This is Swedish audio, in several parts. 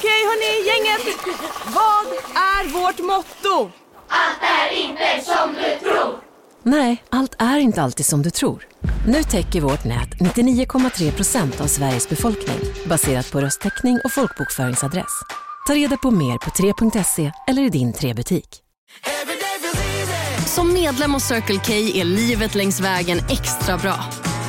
Okej, hörni, gänget. Vad är vårt motto? Allt är inte som du tror. Nej, allt är inte alltid som du tror. Nu täcker vårt nät 99,3% av Sveriges befolkning baserat på röstteckning och folkbokföringsadress. Ta reda på mer på 3.se eller i din 3-butik. Som medlem hos Circle K är livet längs vägen extra bra.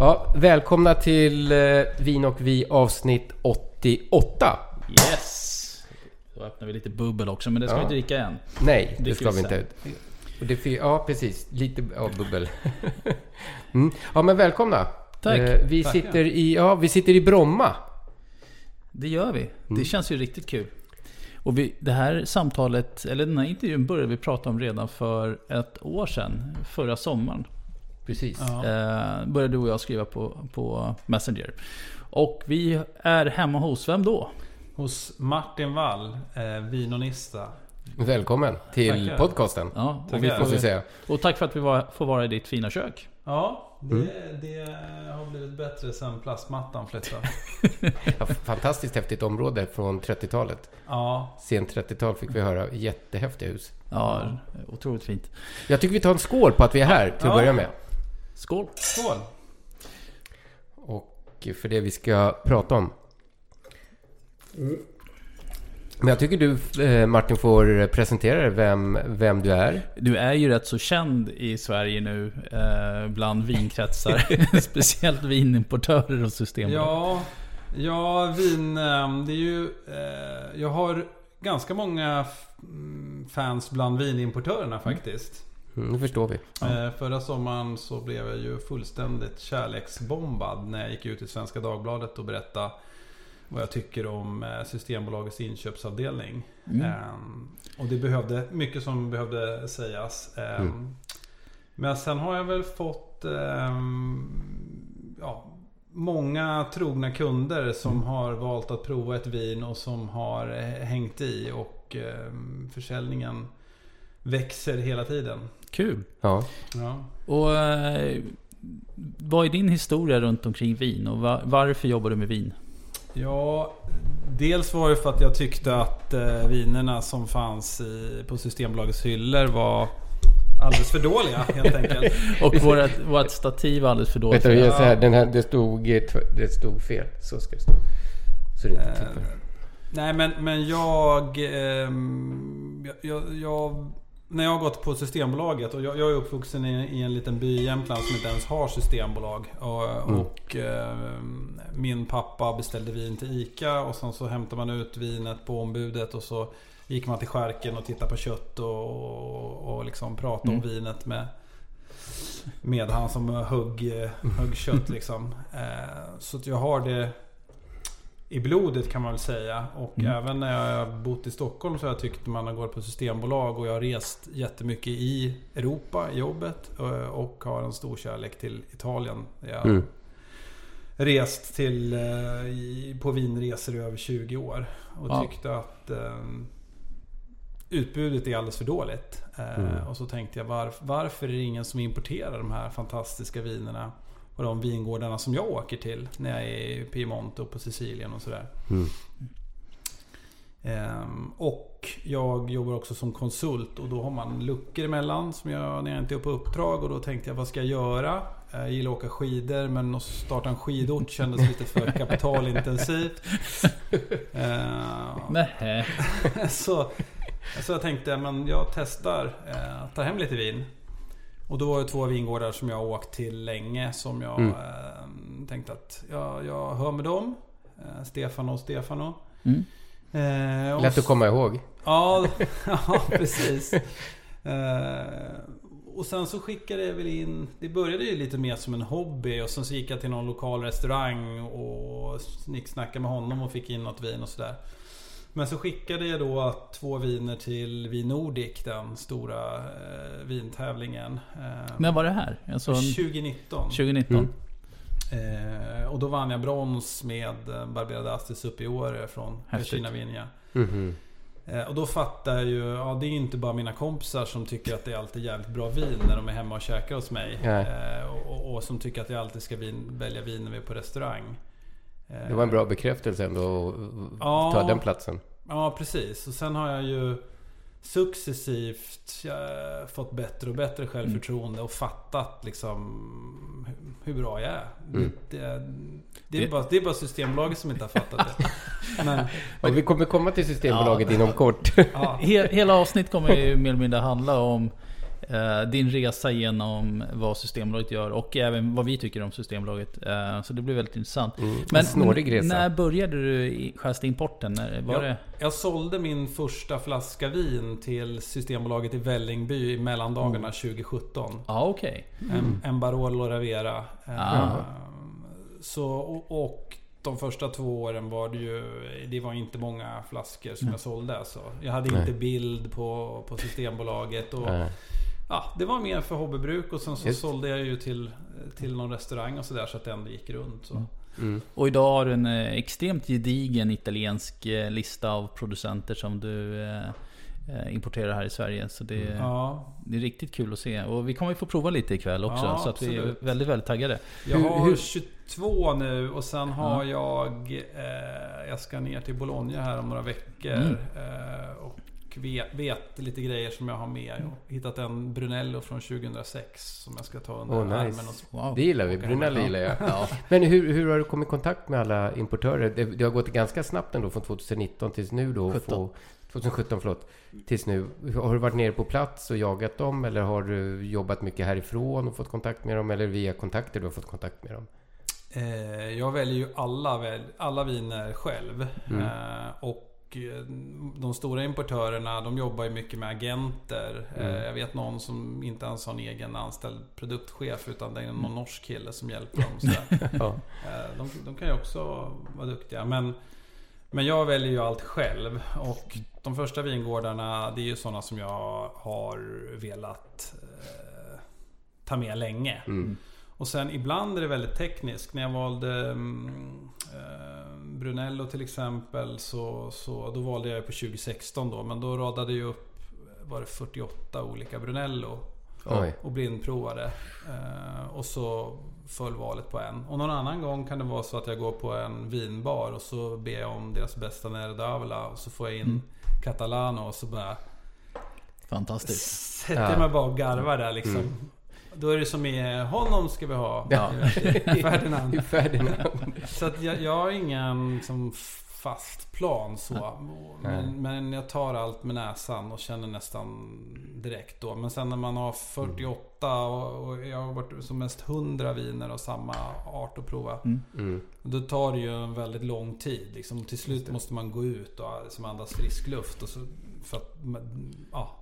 Ja, välkomna till Vin och vi avsnitt 88. Yes. Då öppnar vi lite bubbel också, men det ska vi inte dricka än. Nej, det ska vi inte. Och det ja, precis, lite av bubbel. Mm. Ja, men välkomna. Tack. Tack, vi sitter i Bromma. Det gör vi. Det känns ju riktigt kul. Och det här samtalet eller den här intervjun började vi prata om redan för ett år sedan, förra sommaren. Precis. Ja. Började du och jag skriva på Messenger. Och vi är hemma hos vem då? Hos Martin Wall, vinonista. Välkommen till podcasten. Ja, och vi får säga. Och tack för att vi får vara i ditt fina kök. Ja, det har blivit bättre sedan plastmattan flyttade. Ja, fantastiskt häftigt område från 30-talet. Ja. Sen 30-tal fick vi höra jättehäftiga hus. Ja, otroligt fint. Jag tycker vi tar en skål på att vi är här till att börja med. Skål. Skål. Och för det vi ska prata om. Men jag tycker du, Martin, får presentera vem du är. Du är ju rätt så känd i Sverige nu bland vinkretsar. Speciellt vinimportörer och systembolag. Ja, vin. Det är ju, jag har ganska många fans bland vinimportörerna faktiskt. Nu förstår vi. Förra sommaren så blev jag ju fullständigt kärleksbombad när jag gick ut i Svenska Dagbladet och berättade vad jag tycker om Systembolagets inköpsavdelning. Och det behövde mycket som behövde sägas. Men sen har jag väl fått många trogna kunder som har valt att prova ett vin och som har hängt i, och försäljningen växer hela tiden. Kul. Ja. Och vad är din historia runt omkring vin och varför jobbar du med vin? Ja, dels var det för att jag tyckte att vinerna som fanns på Systembolagets hyllor var alldeles för dåliga, helt enkelt. Och vårt stativ var alldeles för dåligt. Vänta, jag säger, det stod fel. Så ska det stå. Så det inte tippar. Nej, men jag när jag har gått på Systembolaget, och jag är uppvuxen i en liten by i Jämtland som inte ens har systembolag, och min pappa beställde vin till Ica, och sen så hämtade man ut vinet på ombudet och så gick man till skärken och tittade på kött och liksom pratade om vinet med han som högg kött liksom. Så att jag har det i blodet, kan man väl säga. Och även när jag bott i Stockholm så har jag tyckt man har gått på systembolag, och jag har rest jättemycket i Europa i jobbet, och har en stor kärlek till Italien. Jag har rest på vinresor i över 20 år och tyckte att utbudet är alldeles för dåligt. Och så tänkte jag, varför är det ingen som importerar de här fantastiska vinerna och de vingårdarna som jag åker till när jag är i Piemonte och på Sicilien och sådär. Och jag jobbar också som konsult, och då har man luckor emellan som jag, när jag inte är på uppdrag, och då tänkte jag, vad ska jag göra? Jag gillar att åka skidor, men att starta en skidort kändes lite för kapitalintensivt. Så jag tänkte, men jag testar att ta hem lite vin. Och då var det 2 vingårdar som jag har åkt till länge, som jag tänkte att jag hör med dem. Stefano och Stefano. Och lätt att komma ihåg. Ja, precis. Och sen så skickade jag väl in, det började ju lite mer som en hobby, och sen så gick jag till någon lokal restaurang och snicksnackade med honom och fick in något vin och sådär. Men så skickade jag då 2 viner till Vin Nordic, den stora vintävlingen. När var det här? Alltså 2019. Mm. Och då vann jag brons med Barbera d'Asti Superiore från Kina Vinja. Mm-hmm. Och då fattar jag ju, ja, det är inte bara mina kompisar som tycker att det är alltid jävligt bra vin när de är hemma och käkar hos mig, och som tycker att jag alltid ska välja vin när vi är på restaurang. Det var en bra bekräftelse ändå att ta den platsen. Ja, precis. Och sen har jag ju successivt fått bättre och bättre självförtroende och fattat liksom hur bra jag är. Det är bara Systembolaget som inte har fattat det. Men vi kommer komma till Systembolaget inom kort. Ja. Hela avsnitt kommer ju mer eller mindre handla om din resa genom vad Systembolaget gör och även vad vi tycker om Systembolaget, så det blir väldigt intressant. Men när började du skästa importen? Jag sålde min första flaska vin till Systembolaget i Vällingby i mellandagarna 2017. En Barolo Ravera. Och de första 2 åren var det var inte många flaskor som jag sålde, alltså. Jag hade inte bild på Systembolaget och det var mer för hobbybruk, och sen så sålde jag ju till någon restaurang och så där, så att det ändå gick runt så. Mm. Och idag har du en extremt gedigen italiensk lista av producenter som du importerar här i Sverige, så det är riktigt kul att se, och vi kommer ju få prova lite ikväll också, så att vi är väldigt, väldigt taggade. Jag har 22 nu, och sen har jag ska ner till Bologna här om några veckor och vet lite grejer som jag har med. Jag har hittat en Brunello från 2006 som jag ska ta under armen. Det gillar vi, Brunello gillar jag. Men hur har du kommit i kontakt med alla importörer? Det har gått ganska snabbt ändå från 2019 tills nu då. 2017, förlåt, tills nu. Har du varit nere på plats och jagat dem, eller har du jobbat mycket härifrån och fått kontakt med dem, eller via kontakter du har fått kontakt med dem? Jag väljer ju alla viner själv, och de stora importörerna, de jobbar ju mycket med agenter. Jag vet någon som inte ens har en egen anställd produktchef, utan det är någon norsk kille som hjälper dem sådär. De kan ju också vara duktiga, men jag väljer ju allt själv, och de första vingårdarna, det är ju sådana som jag har velat ta med länge. Och sen ibland är det väldigt tekniskt. När jag valde Brunello till exempel, så då valde jag på 2016 då, men då radade jag upp, var det 48 olika Brunello och blindprovade, och så föll valet på en. Och någon annan gång kan det vara så att jag går på en vinbar och så ber jag om deras bästa Nero d'Avola, och så får jag in Catalano, och så bara fantastiskt sätter mig bara och garvar där liksom. Då är det som i honom ska vi ha Ferdinand. Så att jag har ingen liksom fast plan så, men jag tar allt med näsan och känner nästan direkt då. Men sen när man har 48 och jag har varit som mest 100 viner av samma art att prova, då tar det ju en väldigt lång tid liksom. Till slut måste man gå ut och liksom andas frisk luft, och så för att,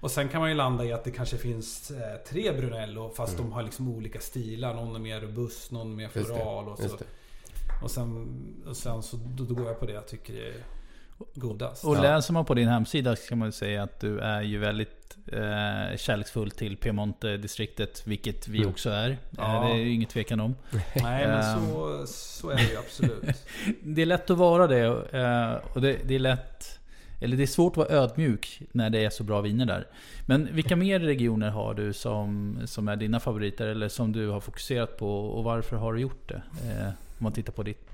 och sen kan man ju landa i att det kanske finns 3 Brunello, fast de har liksom olika stilar. Någon är mer robust, någon är mer floral och så. Och sen så då går jag på det jag tycker är godast. Och läser man på din hemsida så kan man ju säga att du är ju väldigt kärleksfull till Piemonte-distriktet, vilket vi också är. Det är ju inget tvekan om. Nej, men så är det ju absolut. Det är lätt att vara det, och det är lätt... Eller det är svårt att vara ödmjuk när det är så bra viner där. Men vilka mer regioner har du som är dina favoriter, eller som du har fokuserat på, och varför har du gjort det? Om man tittar på ditt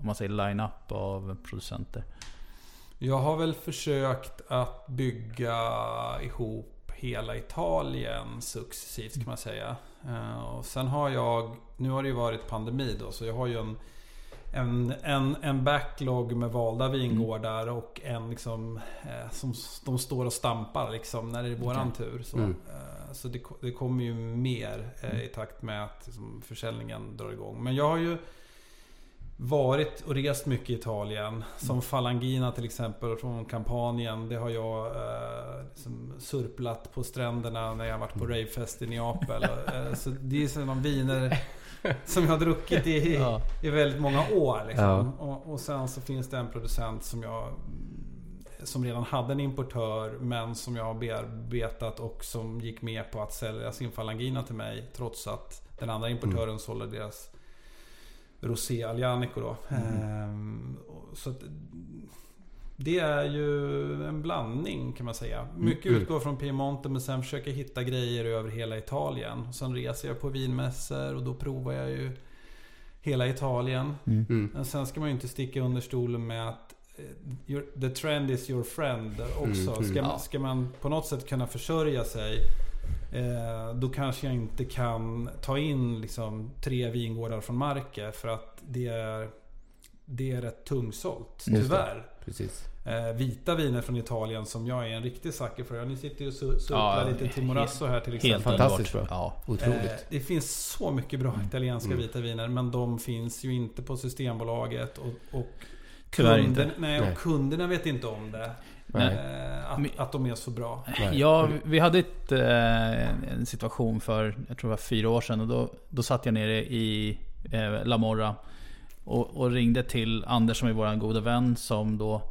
om man säger line-up av producenter. Jag har väl försökt att bygga ihop hela Italien successivt kan man säga. Och sen har jag, nu har det ju varit pandemi då, så jag har ju en backlog med valda vingårdar och en liksom, som de står och stampar liksom, när det är våran tur så, så det kommer ju mer i takt med att liksom, försäljningen drar igång. Men jag har ju varit och rest mycket i Italien, som Falangina till exempel från Kampanien. Det har jag liksom surplat på stränderna när jag varit på ravefest i Neapel. Så det är sådana viner som jag har druckit i väldigt många år liksom. Och sen så finns det en producent som redan hade en importör, men som jag har bearbetat och som gick med på att sälja sin Falangina till mig, trots att den andra importören sålde deras Rosé Alianico då. Så att det är ju en blandning kan man säga. Mycket utgår från Piemonte, men sen försöker jag hitta grejer över hela Italien. Sen reser jag på vinmässor och då provar jag ju hela Italien. Men sen ska man ju inte sticka under stolen med att the trend is your friend också. Ska man på något sätt kunna försörja sig, då kanske jag inte kan ta in liksom 3 vingårdar från Marke, för att det är rätt tungsålt tyvärr. Precis. Vita viner från Italien som jag är en riktig sucker för. Ni sitter ju och surplar lite till Morasso här till exempel. Helt fantastiskt bra. Ja, otroligt. Det finns så mycket bra italienska vita viner, men de finns ju inte på Systembolaget och kunderna vet inte om det. Att de är så bra. Ja, vi hade en situation för, jag tror det var 4 år sedan, och då satt jag nere i La Morra och ringde till Anders som är vår goda vän, som då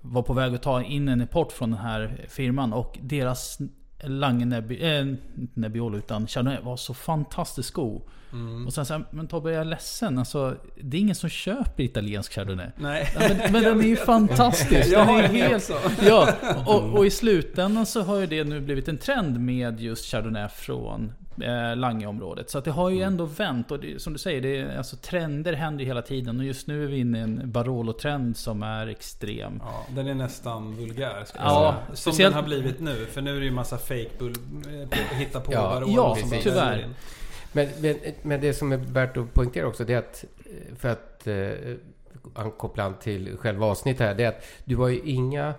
var på väg att ta in en import från den här firman, och deras Chardonnay var så fantastiskt god. Och sen så, men Tobbe, jag är ledsen, alltså, det är ingen som köper italiensk Chardonnay. Nej. Men den är ju fantastisk. Den är helt, och i slutändan så har ju det nu blivit en trend med just Chardonnay från Langeområdet. Så att det har ju ändå vänt, och det, som du säger, det är, alltså, trender händer hela tiden, och just nu är vi inne i en Barolo-trend som är extrem. Ja, den är nästan vulgär skulle jag säga. Som den har blivit nu, för nu är det ju en massa fake hitta på Barolo. Ja, som tyvärr. Men det som är värt att poängtera också, det är att, för att ankoppla an till själva avsnitt här, det är att du har ju inga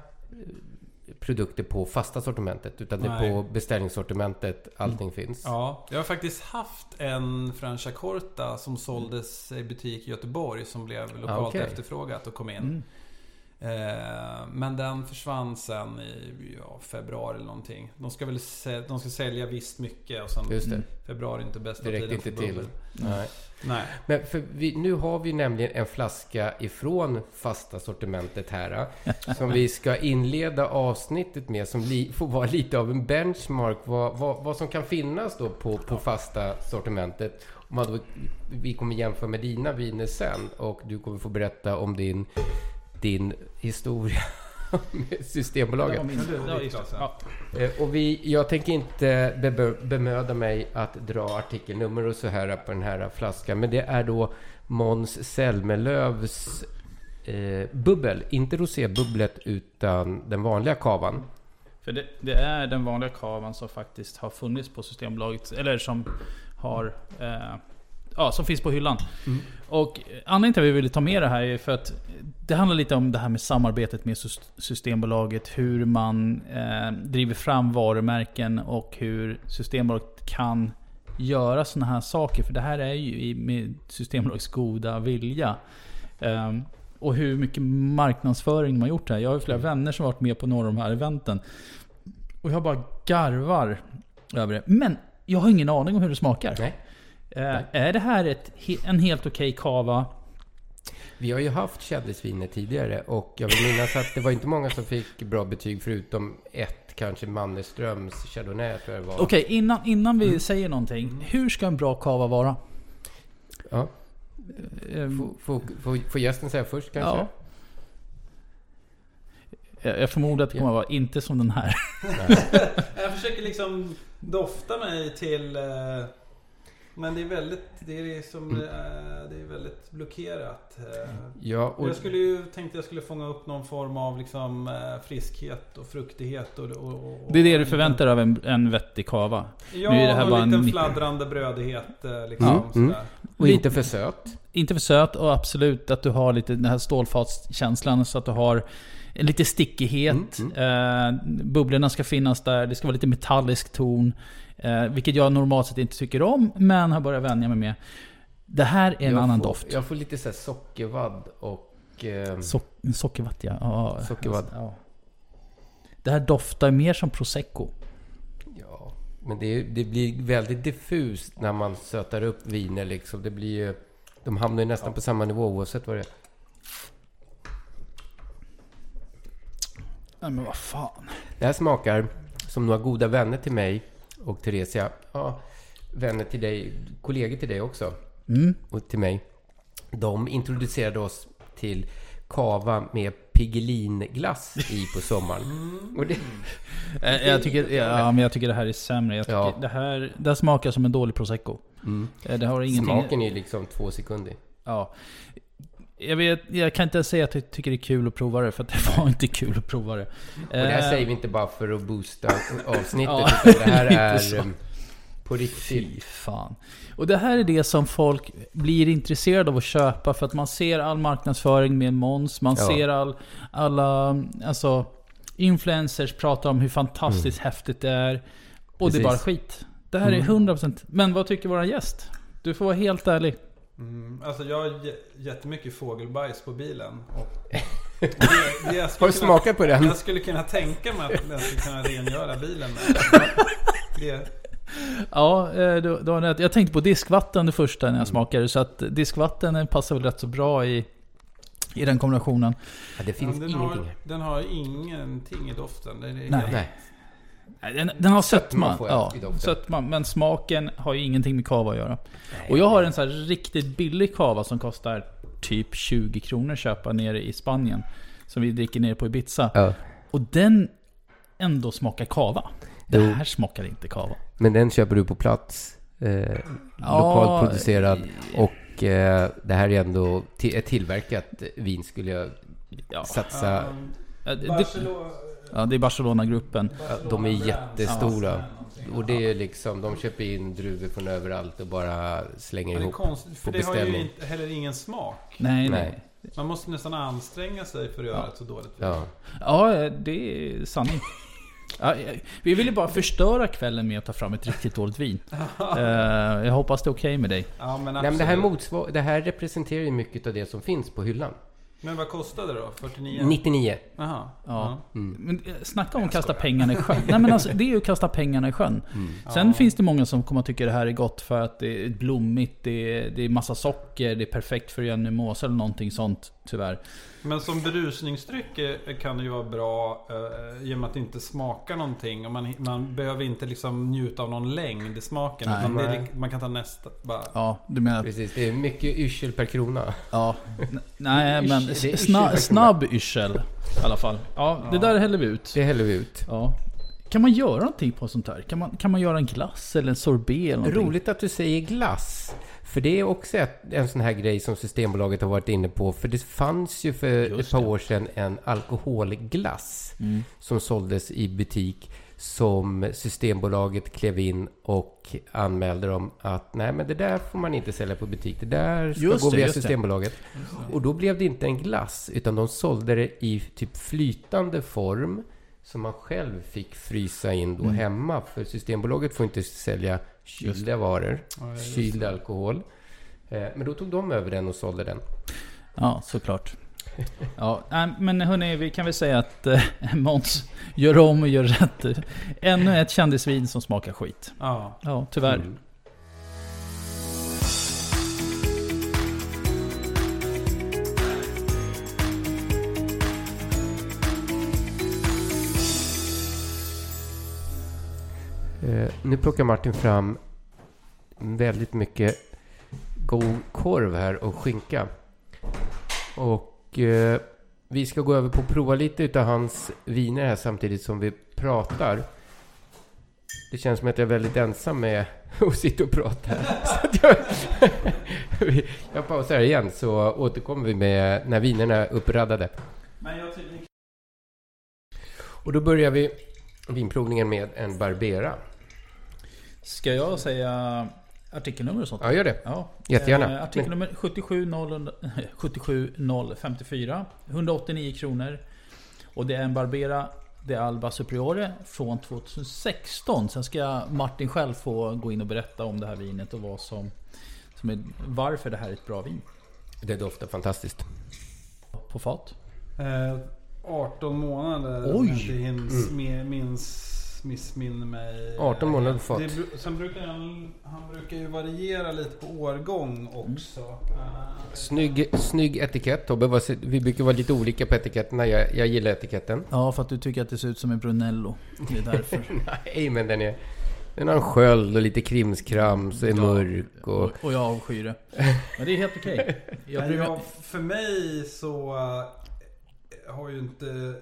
produkter på fasta sortimentet, utan det är på beställningssortimentet allting finns. Ja, jag har faktiskt haft en Franciacorta som såldes i butik i Göteborg, som blev lokalt efterfrågat och kom in. Men den försvann sen i februari eller någonting. De ska väl de ska sälja visst mycket, och sen februari inte bästa tiden. Direkt inte till. Nej. Men för nu har vi nämligen en flaska ifrån fasta sortimentet här som vi ska inleda avsnittet med, som får vara lite av en benchmark vad som kan finnas då på fasta sortimentet. Vi kommer jämföra med dina viner sen, och du kommer få berätta om din historia med Systembolaget. Jag tänker inte bemöda mig att dra artikelnummer och så här på den här flaskan, men det är då Måns Zelmerlöws bubbel, inte rosébubblet utan den vanliga kavan. För det är den vanliga kavan som faktiskt har funnits på Systembolaget, eller som har som finns på hyllan. Och anledningen till att vi ville ta med det här är för att det handlar lite om det här med samarbetet med Systembolaget, hur man driver fram varumärken och hur Systembolaget kan göra såna här saker, för det här är ju med Systembolagets goda vilja. Och hur mycket marknadsföring man gjort här. Jag har ju flera vänner som varit med på några av de här eventen, och jag bara garvar över det. Men jag har ingen aning om hur det smakar. Nej. Är det här en helt okej kava? Vi har ju haft kändisviner tidigare, och jag vill minnas att det var inte många som fick bra betyg, förutom ett, kanske Mannerströms Chardonnay. Okej, innan vi säger någonting, hur ska en bra kava vara? Ja. Får gästen säga först kanske? Ja. Jag förmodar att det kommer att vara inte som den här. Jag försöker liksom dofta mig till... Men det är väldigt blockerat. Och jag skulle fånga upp någon form av liksom friskhet och fruktighet och det är det du förväntar av en vettig kava. Ja, nu är det här bara en liten fladdrande brödighet liksom, och inte för söt. Inte för söt, och absolut att du har lite den här stålfatskänslan, så att du har lite stickighet. Bubblorna ska finnas där, det ska vara lite metallisk ton. Vilket jag normalt sett inte tycker om, men har börjat vänja mig med. Det här är en annan doft. Jag får lite så här sockervadd och... Sockervadd, ja. Ja, sockervadd. Ja. Det här doftar mer som prosecco. Ja, men det blir väldigt diffust när man sötar upp viner liksom. Det blir ju... De hamnar ju nästan på samma nivå oavsett vad det är. Nej, men vad fan. Det här smakar som några goda vänner till mig och Theresia. Ja, vänner till dig, kollegor till dig också. Mm. Och till mig. De introducerade oss till kava med pigelinglass i på sommaren. Och det, jag tycker det här är sämre. Jag tycker det här smakar som en dålig prosecco. Mm. Det har ingenting. Smaken är liksom 2 sekunder. Ja. Jag kan inte säga att jag tycker det är kul att prova det, för att det var inte kul att prova det. Och det här säger vi inte bara för att boosta avsnittet. Utan det här är på riktigt. Fy fan. Och det här är det som folk blir intresserade av att köpa, för att man ser all marknadsföring med Måns. Man ser alla alltså, influencers prata om hur fantastiskt häftigt det är. Och precis. Det är bara skit. Det här är 100%. Men vad tycker våran gäst? Du får vara helt ärlig. Alltså jag har jättemycket fågelbajs på bilen och har du smakat på den? Jag skulle kunna tänka mig att den skulle kunna rengöra bilen med. Ja, jag tänkte på diskvatten det första när jag smakade, så att diskvatten passar väl rätt så bra i den kombinationen. Ja, det finns den har ingenting i doften. Den har sötma, men smaken har ju ingenting med kava att göra. Nej, och jag har en så här riktigt billig kava som kostar typ 20 kronor att köpa nere i Spanien, som vi dricker nere på Ibiza. Och den ändå smakar kava. Det här smakar inte kava. Men den köper du på plats, lokalt producerad. Och det här är ändå ett tillverkat vin, skulle jag satsa. Ja, det är Barcelona-gruppen. De är jättestora. Och det är liksom, de köper in druvor från överallt och bara slänger ihop på beställning. Det har ju heller ingen smak. Nej. Man måste nästan anstränga sig för att göra det så dåligt. Ja, det är sanning. Ja, vi ville bara förstöra kvällen med att ta fram ett riktigt dåligt vin. Jag hoppas det är okej med dig. Ja, men nej, men det här representerar ju mycket av det som finns på hyllan. Men vad kostade det då? 49? 99. Aha. Ja. Mm. Men snacka om att kasta pengarna i sjön. Nej, men alltså, det är ju att kasta pengarna i sjön. Sen finns det många som kommer att tycka det här är gott för att det är blommigt, det är massa socker, det är perfekt för anemos eller någonting sånt, tyvärr. Men som berusningsdryck kan det ju vara bra genom att inte smaka någonting. Och man behöver inte liksom njuta av någon längd i smaken. Utan man kan ta nästa. Bara. Ja, du menar... Precis, det är mycket yrsel per krona. Ja, nej men snabb yrsel i alla fall. Ja, det där häller vi ut. Det häller vi ut. Ja. Kan man göra någonting på sånt här? Kan man göra en glass eller en sorbet? Eller roligt att du säger glass. För det är också en sån här grej som Systembolaget har varit inne på. För det fanns ju för ett par år sedan en alkoholglass som såldes i butik, som Systembolaget klev in och anmälde dem att nej, men det där får man inte sälja på butik. Det där ska gå via Systembolaget. Och då blev det inte en glass, utan de sålde det i typ flytande form som man själv fick frysa in då hemma. För Systembolaget får inte sälja kylda varor, kyld alkohol. Men då tog de över den och sålde den. Ja, såklart. Ja, men hörni, vi kan väl säga att Måns gör om och gör rätt. Ännu ett kändisvin som smakar skit. Ja tyvärr. Nu plockar Martin fram väldigt mycket god korv här och skinka. Och vi ska gå över på att prova lite utav hans viner här samtidigt som vi pratar. Det känns som att jag är väldigt ensam med att sitta och prata här. Så att jag pausar igen, så återkommer vi med när vinerna är uppraddade. Och då börjar vi vinprovningen med en Barbera. Ska jag säga artikelnummer och sånt? Ja, gör det. Ja. Jättegärna. Artikelnummer 77054, 189 kronor. Och det är en Barbera de Alba Superiore från 2016. Sen ska Martin själv få gå in och berätta om det här vinet och vad som som är varför det här är ett bra vin. Det doftar fantastiskt. På fat? 18 månader. Oj! Missminner mig. 18 månader på fat. Sen brukar han brukar ju variera lite på årgång också. Snygg etikett, Tobbe. Vi brukar vara lite olika på etiketterna. Jag gillar etiketten. Ja, för att du tycker att det ser ut som en Brunello. Det är därför. Nej, men den har en sköld och lite krimskrams och är mörk. Och jag avskyr det. Men det är helt okej. För mig så har ju inte...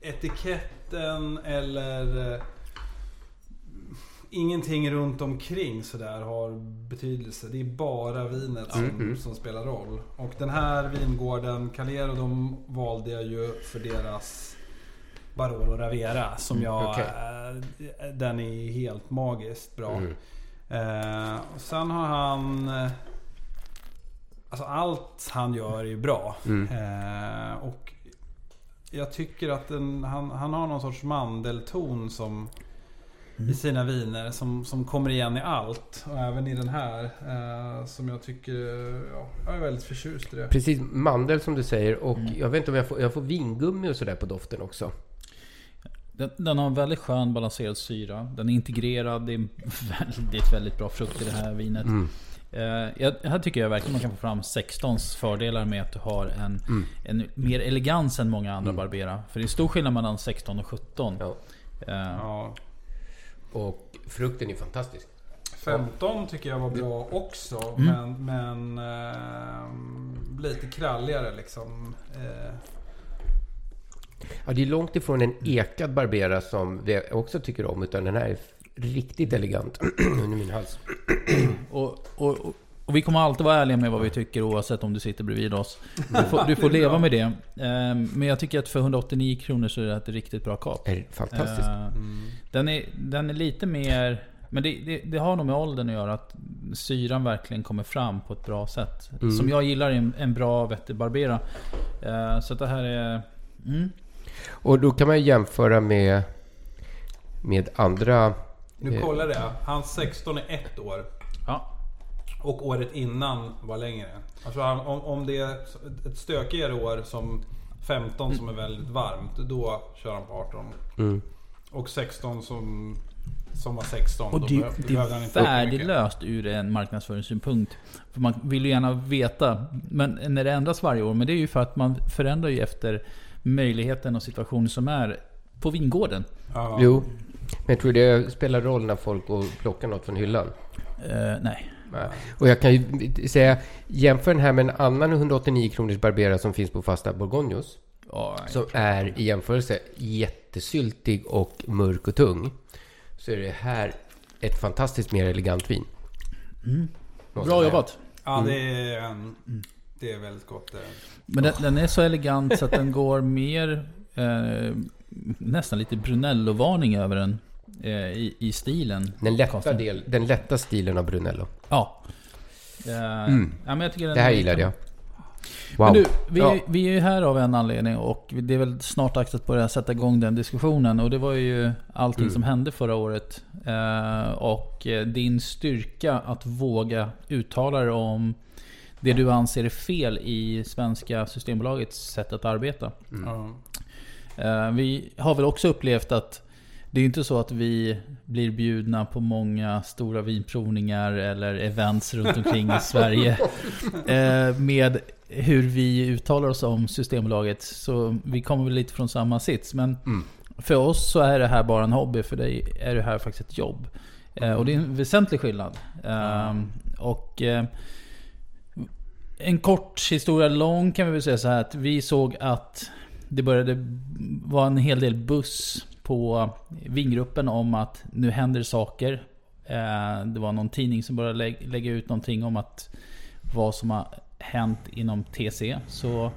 etiketten eller ingenting runt omkring så där har betydelse. Det är bara vinet som spelar roll. Och den här vingården, Calero, de valde jag ju för deras Barolo Ravera som den är helt magiskt bra. Mm. Och sen har han allt han gör är bra. Mm. Och jag tycker att han har någon sorts mandelton som i sina viner som kommer igen i allt och även i den här som jag tycker jag är väldigt förtjust i det. Precis, mandel som du säger och jag vet inte om jag får vingummi och sådär på doften också. Den har en väldigt skön balanserad syra. Den är integrerad, det är väldigt, väldigt bra frukt i det här vinet. Mm. Här tycker jag verkligen man kan få fram 16s fördelar med att du har en mer elegans än många andra Barbera. För det är stor skillnad mellan 16 och 17. Ja. Och frukten är fantastisk. 15 tycker jag var bra också, men lite kralligare liksom. Ja, det är långt ifrån en ekad Barbera som vi också tycker om, utan den här är riktigt elegant under min hals. Och vi kommer alltid vara ärliga med vad vi tycker oavsett om du sitter bredvid oss. Du får leva med det. Men jag tycker att för 189 kronor så är det ett riktigt bra kap. Fantastiskt. Den är lite mer... Men det har nog med åldern att göra att syran verkligen kommer fram på ett bra sätt. Som jag gillar en bra vettig Barbera. Så det här är... Och då kan man jämföra med andra... Nu kollar jag. Hans 16 är ett år. Ja. Och året innan var längre. Alltså om det är ett stökigare år som 15 som är väldigt varmt, då kör han på 18. Mm. Och 16 som var 16. Och det är värdelöst ur en marknadsföringssynpunkt. För man vill ju gärna veta, men när det ändras varje år. Men det är ju för att man förändrar ju efter möjligheten och situationen som är på vingården. Ja. Jo. Men jag tror det spelar roll när folk plockar något från hyllan. Nej. Och jag kan ju säga, jämför den här med en annan 189 kronors Barbera som finns på fasta Bourgognos. Som är i jämförelse jättesyltig och mörk och tung. Så är det här ett fantastiskt mer elegant vin. Bra jobbat. Ja, det är väldigt gott. Men den är så elegant så att den går mer... nästan lite Brunello-varning över den i stilen. Den lätta stilen av Brunello. Ja. Men jag tycker det här gillar jag. Wow. Men du, vi är ju här av en anledning och det är väl snart dags att börja sätta igång den diskussionen. Och det var ju allting som hände förra året. Och din styrka att våga uttala dig om det du anser är fel i svenska Systembolagets sätt att arbeta. Vi har väl också upplevt att det är inte så att vi blir bjudna på många stora vinprovningar eller events runt omkring i Sverige med hur vi uttalar oss om Systembolaget, så vi kommer väl lite från samma sits, men för oss så är det här bara en hobby, för dig är det här faktiskt ett jobb, och det är en väsentlig skillnad. En kort historia lång kan vi väl säga så här, att vi såg att det började vara en hel del buss på vingruppen om att nu händer saker. Det var någon tidning som började lägga ut någonting om att vad som har hänt inom TC. Så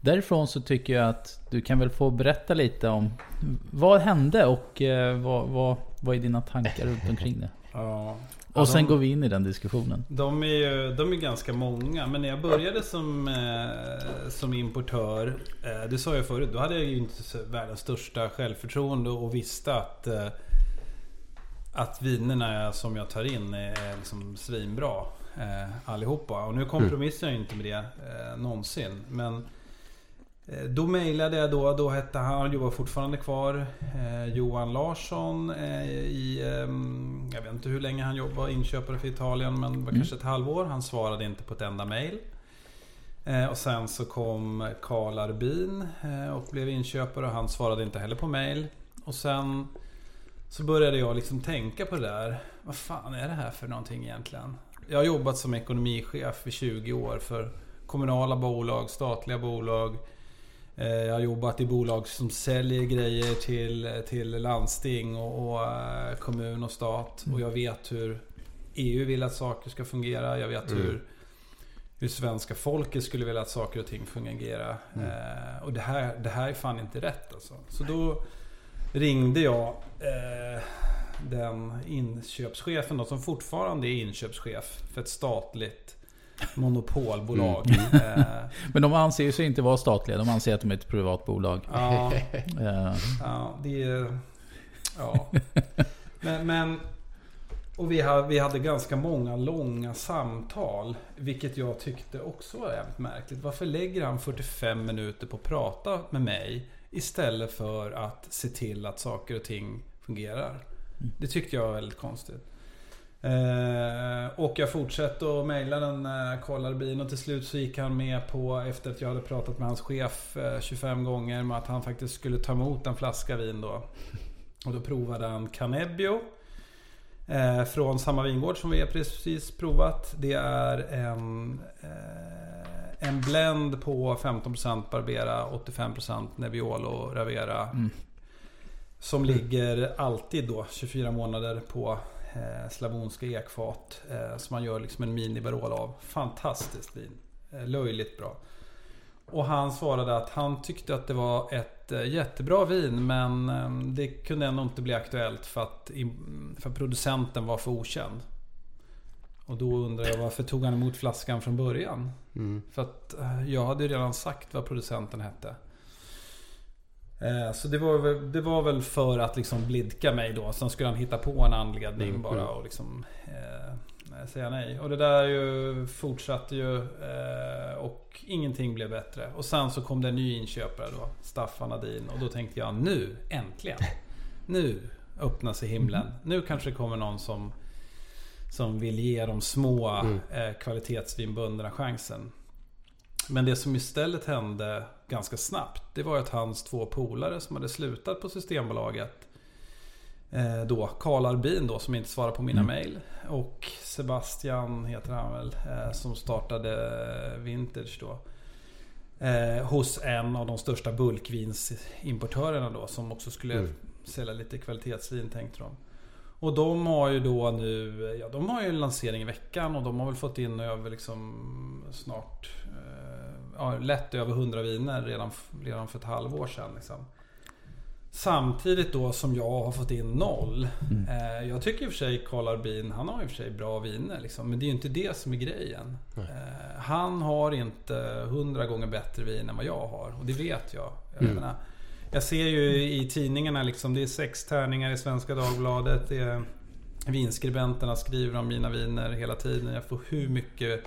därifrån så tycker jag att du kan väl få berätta lite om vad hände och vad är dina tankar runt omkring det? Ja. Och sen går vi in i den diskussionen. De är ganska många. Men när jag började som importör, det sa jag förut, då hade jag ju inte världens största självförtroende och visste att vinerna som jag tar in är liksom svinbra. allihopa. Och nu kompromissar jag inte med det någonsin. Men då mejlade jag då hette han, Johan fortfarande kvar, Johan Larsson jag vet inte hur länge han jobbade, inköpare för Italien, men det var kanske ett halvår. Han svarade inte på ett enda mejl. Och sen så kom Karl Arbin och blev inköpare, och han svarade inte heller på mejl. Och sen så började jag liksom tänka på det där. Vad fan är det här för någonting egentligen? Jag har jobbat som ekonomichef i 20 år för kommunala bolag, statliga bolag. Jag har jobbat i bolag som säljer grejer till landsting och kommun och stat. Och jag vet hur EU vill att saker ska fungera. Jag vet hur svenska folket skulle vilja att saker och ting fungerar. Och det här är fan inte rätt alltså. Så då ringde jag den inköpschefen då, som fortfarande är inköpschef för ett statligt monopolbolag. Men de anser ju sig inte vara statliga, de anser att de är ett privatbolag. Men och vi hade ganska många långa samtal, vilket jag tyckte också var jävligt märkligt. Varför lägger han 45 minuter på att prata med mig istället för att se till att saker och ting fungerar? Det tyckte jag var väldigt konstigt. Och jag fortsatte att mejla den Karl Arbin, och till slut så gick han med på, efter att jag hade pratat med hans chef 25 gånger, med att han faktiskt skulle ta emot en flaska vin då. Och då provade han Canebbio från samma vingård som vi precis provat. Det är en blend på 15% Barbera, 85% Nebbiolo Ravera, som ligger alltid då 24 månader på slavonska ekfat, som man gör liksom en minibarol av. Fantastiskt vin, löjligt bra. Och han svarade att han tyckte att det var ett jättebra vin, men det kunde ändå inte bli aktuellt för att producenten var för okänd. Och då undrar jag, varför tog han emot flaskan från början? För att jag hade ju redan sagt vad producenten hette. Så det var väl för att liksom blidka mig då. Sen skulle han hitta på en anledning bara och liksom säga nej. Och det där ju fortsatte ju och ingenting blev bättre. Och sen så kom det en ny inköpare då, Staffan Adin. Och då tänkte jag, nu, äntligen. Nu öppnar sig himlen. Nu kanske det kommer någon som vill ge de små kvalitetsvinbönderna chansen. Men det som istället hände ganska snabbt, det var att hans två polare som hade slutat på Systembolaget, då Karl Arbin då, som inte svarade på mina mejl, och Sebastian heter han väl, som startade Vintage då, hos en av de största bulkvinsimportörerna då, som också skulle sälja lite kvalitetsvin, tänkte de. Och de har ju då nu, ja, de har ju en lansering i veckan, och de har väl fått in över liksom snart lätt över 100 viner redan för ett halvår sedan liksom. Samtidigt då som jag har fått in noll. Jag tycker i och för sig Karl Arbin, han har i och för sig bra viner liksom, men det är ju inte det som är grejen. Han har inte 100 gånger bättre vin än vad jag har, och det vet jag. Jag ser ju i tidningarna liksom, det är 6 tärningar i Svenska Dagbladet, det är, vinskribenterna skriver om mina viner hela tiden. Jag får hur mycket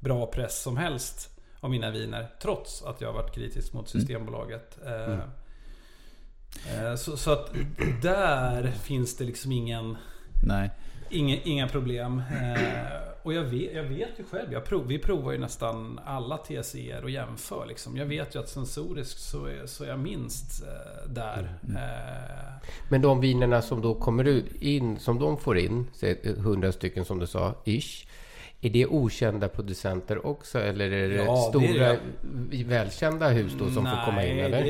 bra press som helst av mina viner, trots att jag har varit kritisk mot Systembolaget. Så att där finns det liksom inga problem. Och jag vet ju själv, vi provar ju nästan alla TCR och jämför liksom. Jag vet ju att sensoriskt så är jag minst där. Men de vinerna som då kommer in, som de får in, 100 stycken som du sa, ish, är det okända producenter också, eller är det stora det välkända hus då som får komma in? Eller?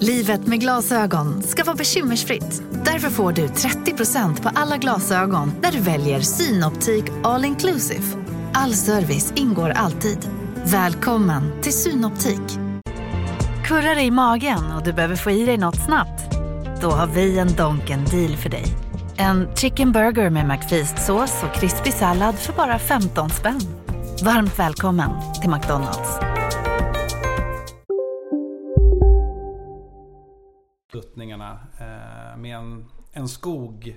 Livet med glasögon ska vara bekymmersfritt. Därför får du 30% på alla glasögon när du väljer Synoptik All Inclusive. All service ingår alltid. Välkommen till Synoptik. Kurrar dig i magen och du behöver få i dig något snabbt? Då har vi en Donken deal för dig. En chicken burger med McFeast-sås och krispig sallad för bara 15 spänn. Varmt välkommen till McDonalds. Sluttningarna med en skog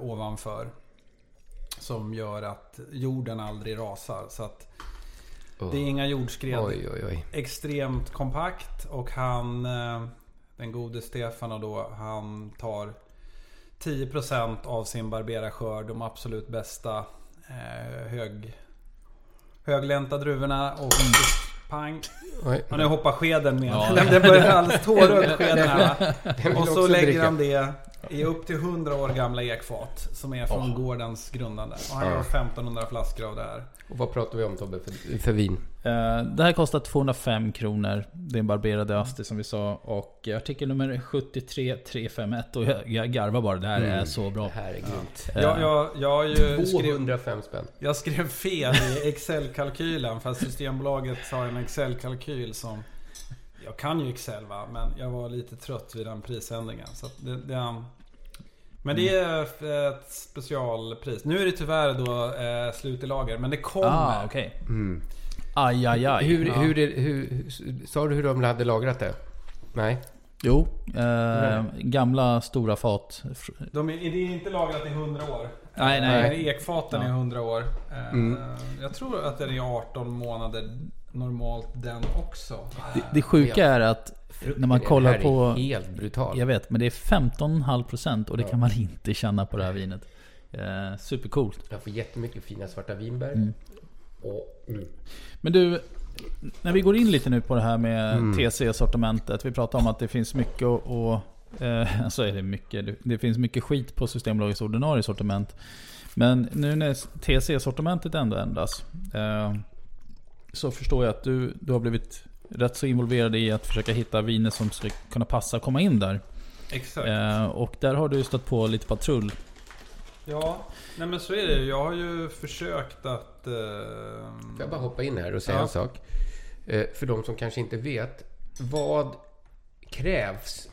ovanför som gör att jorden aldrig rasar, så att det är inga jordskred. Oj. Extremt kompakt, och han den gode Stefan, och då han tar 10% av sin barberarskörd, de absolut bästa höglänta druvorna, och pang. Och nu hoppar skeden med. Den börjar alldeles tåröd skeden här. Och så lägger han det i upp till 100 år gamla ekfat som är från gårdens grundande. Och han gör 1500 flaskor av det här. Och vad pratar vi om, Tobbe, för vin? Det här kostar 205 kronor. Det är en barberade asti som vi sa. Och artikel nummer 73351. Och jag garvar bara. Det här är så bra. Det här är grymt. Jag 205 spänn. Jag skrev fel i Excel-kalkylen. För Systembolaget har en Excel-kalkyl som... Jag kan ju Excel men jag var lite trött vid den prisändringen. Så att men det är ett specialpris. Nu är det tyvärr då slut i lager, men det kommer. Okej. Aj. Hur sa du hur de hade lagrat det? Nej. Jo, gamla stora fat. Det är inte lagrat i 100 år. Nej. Ekfaten är 100 år. Jag tror att det är 18 månader normalt den också. Det sjuka är att när man kollar på... Det är helt brutalt. Jag vet, men det är 15,5% och det kan man inte känna på det här vinet. Supercoolt. Jag får jättemycket fina svarta vinbär. Men du, när vi går in lite nu på det här med TC-sortimentet. Vi pratar om att det finns mycket det finns mycket skit på Systembolagets ordinarie sortiment. Men nu när TC-sortimentet ändå ändras... så förstår jag att du har blivit rätt så involverad i att försöka hitta viner som ska kunna passa och komma in där. Exakt. Och där har du stött på lite patrull. Ja, nej men så är det. Jag har ju försökt att... Får jag bara hoppa in här och säga en sak? För de som kanske inte vet, vad krävs?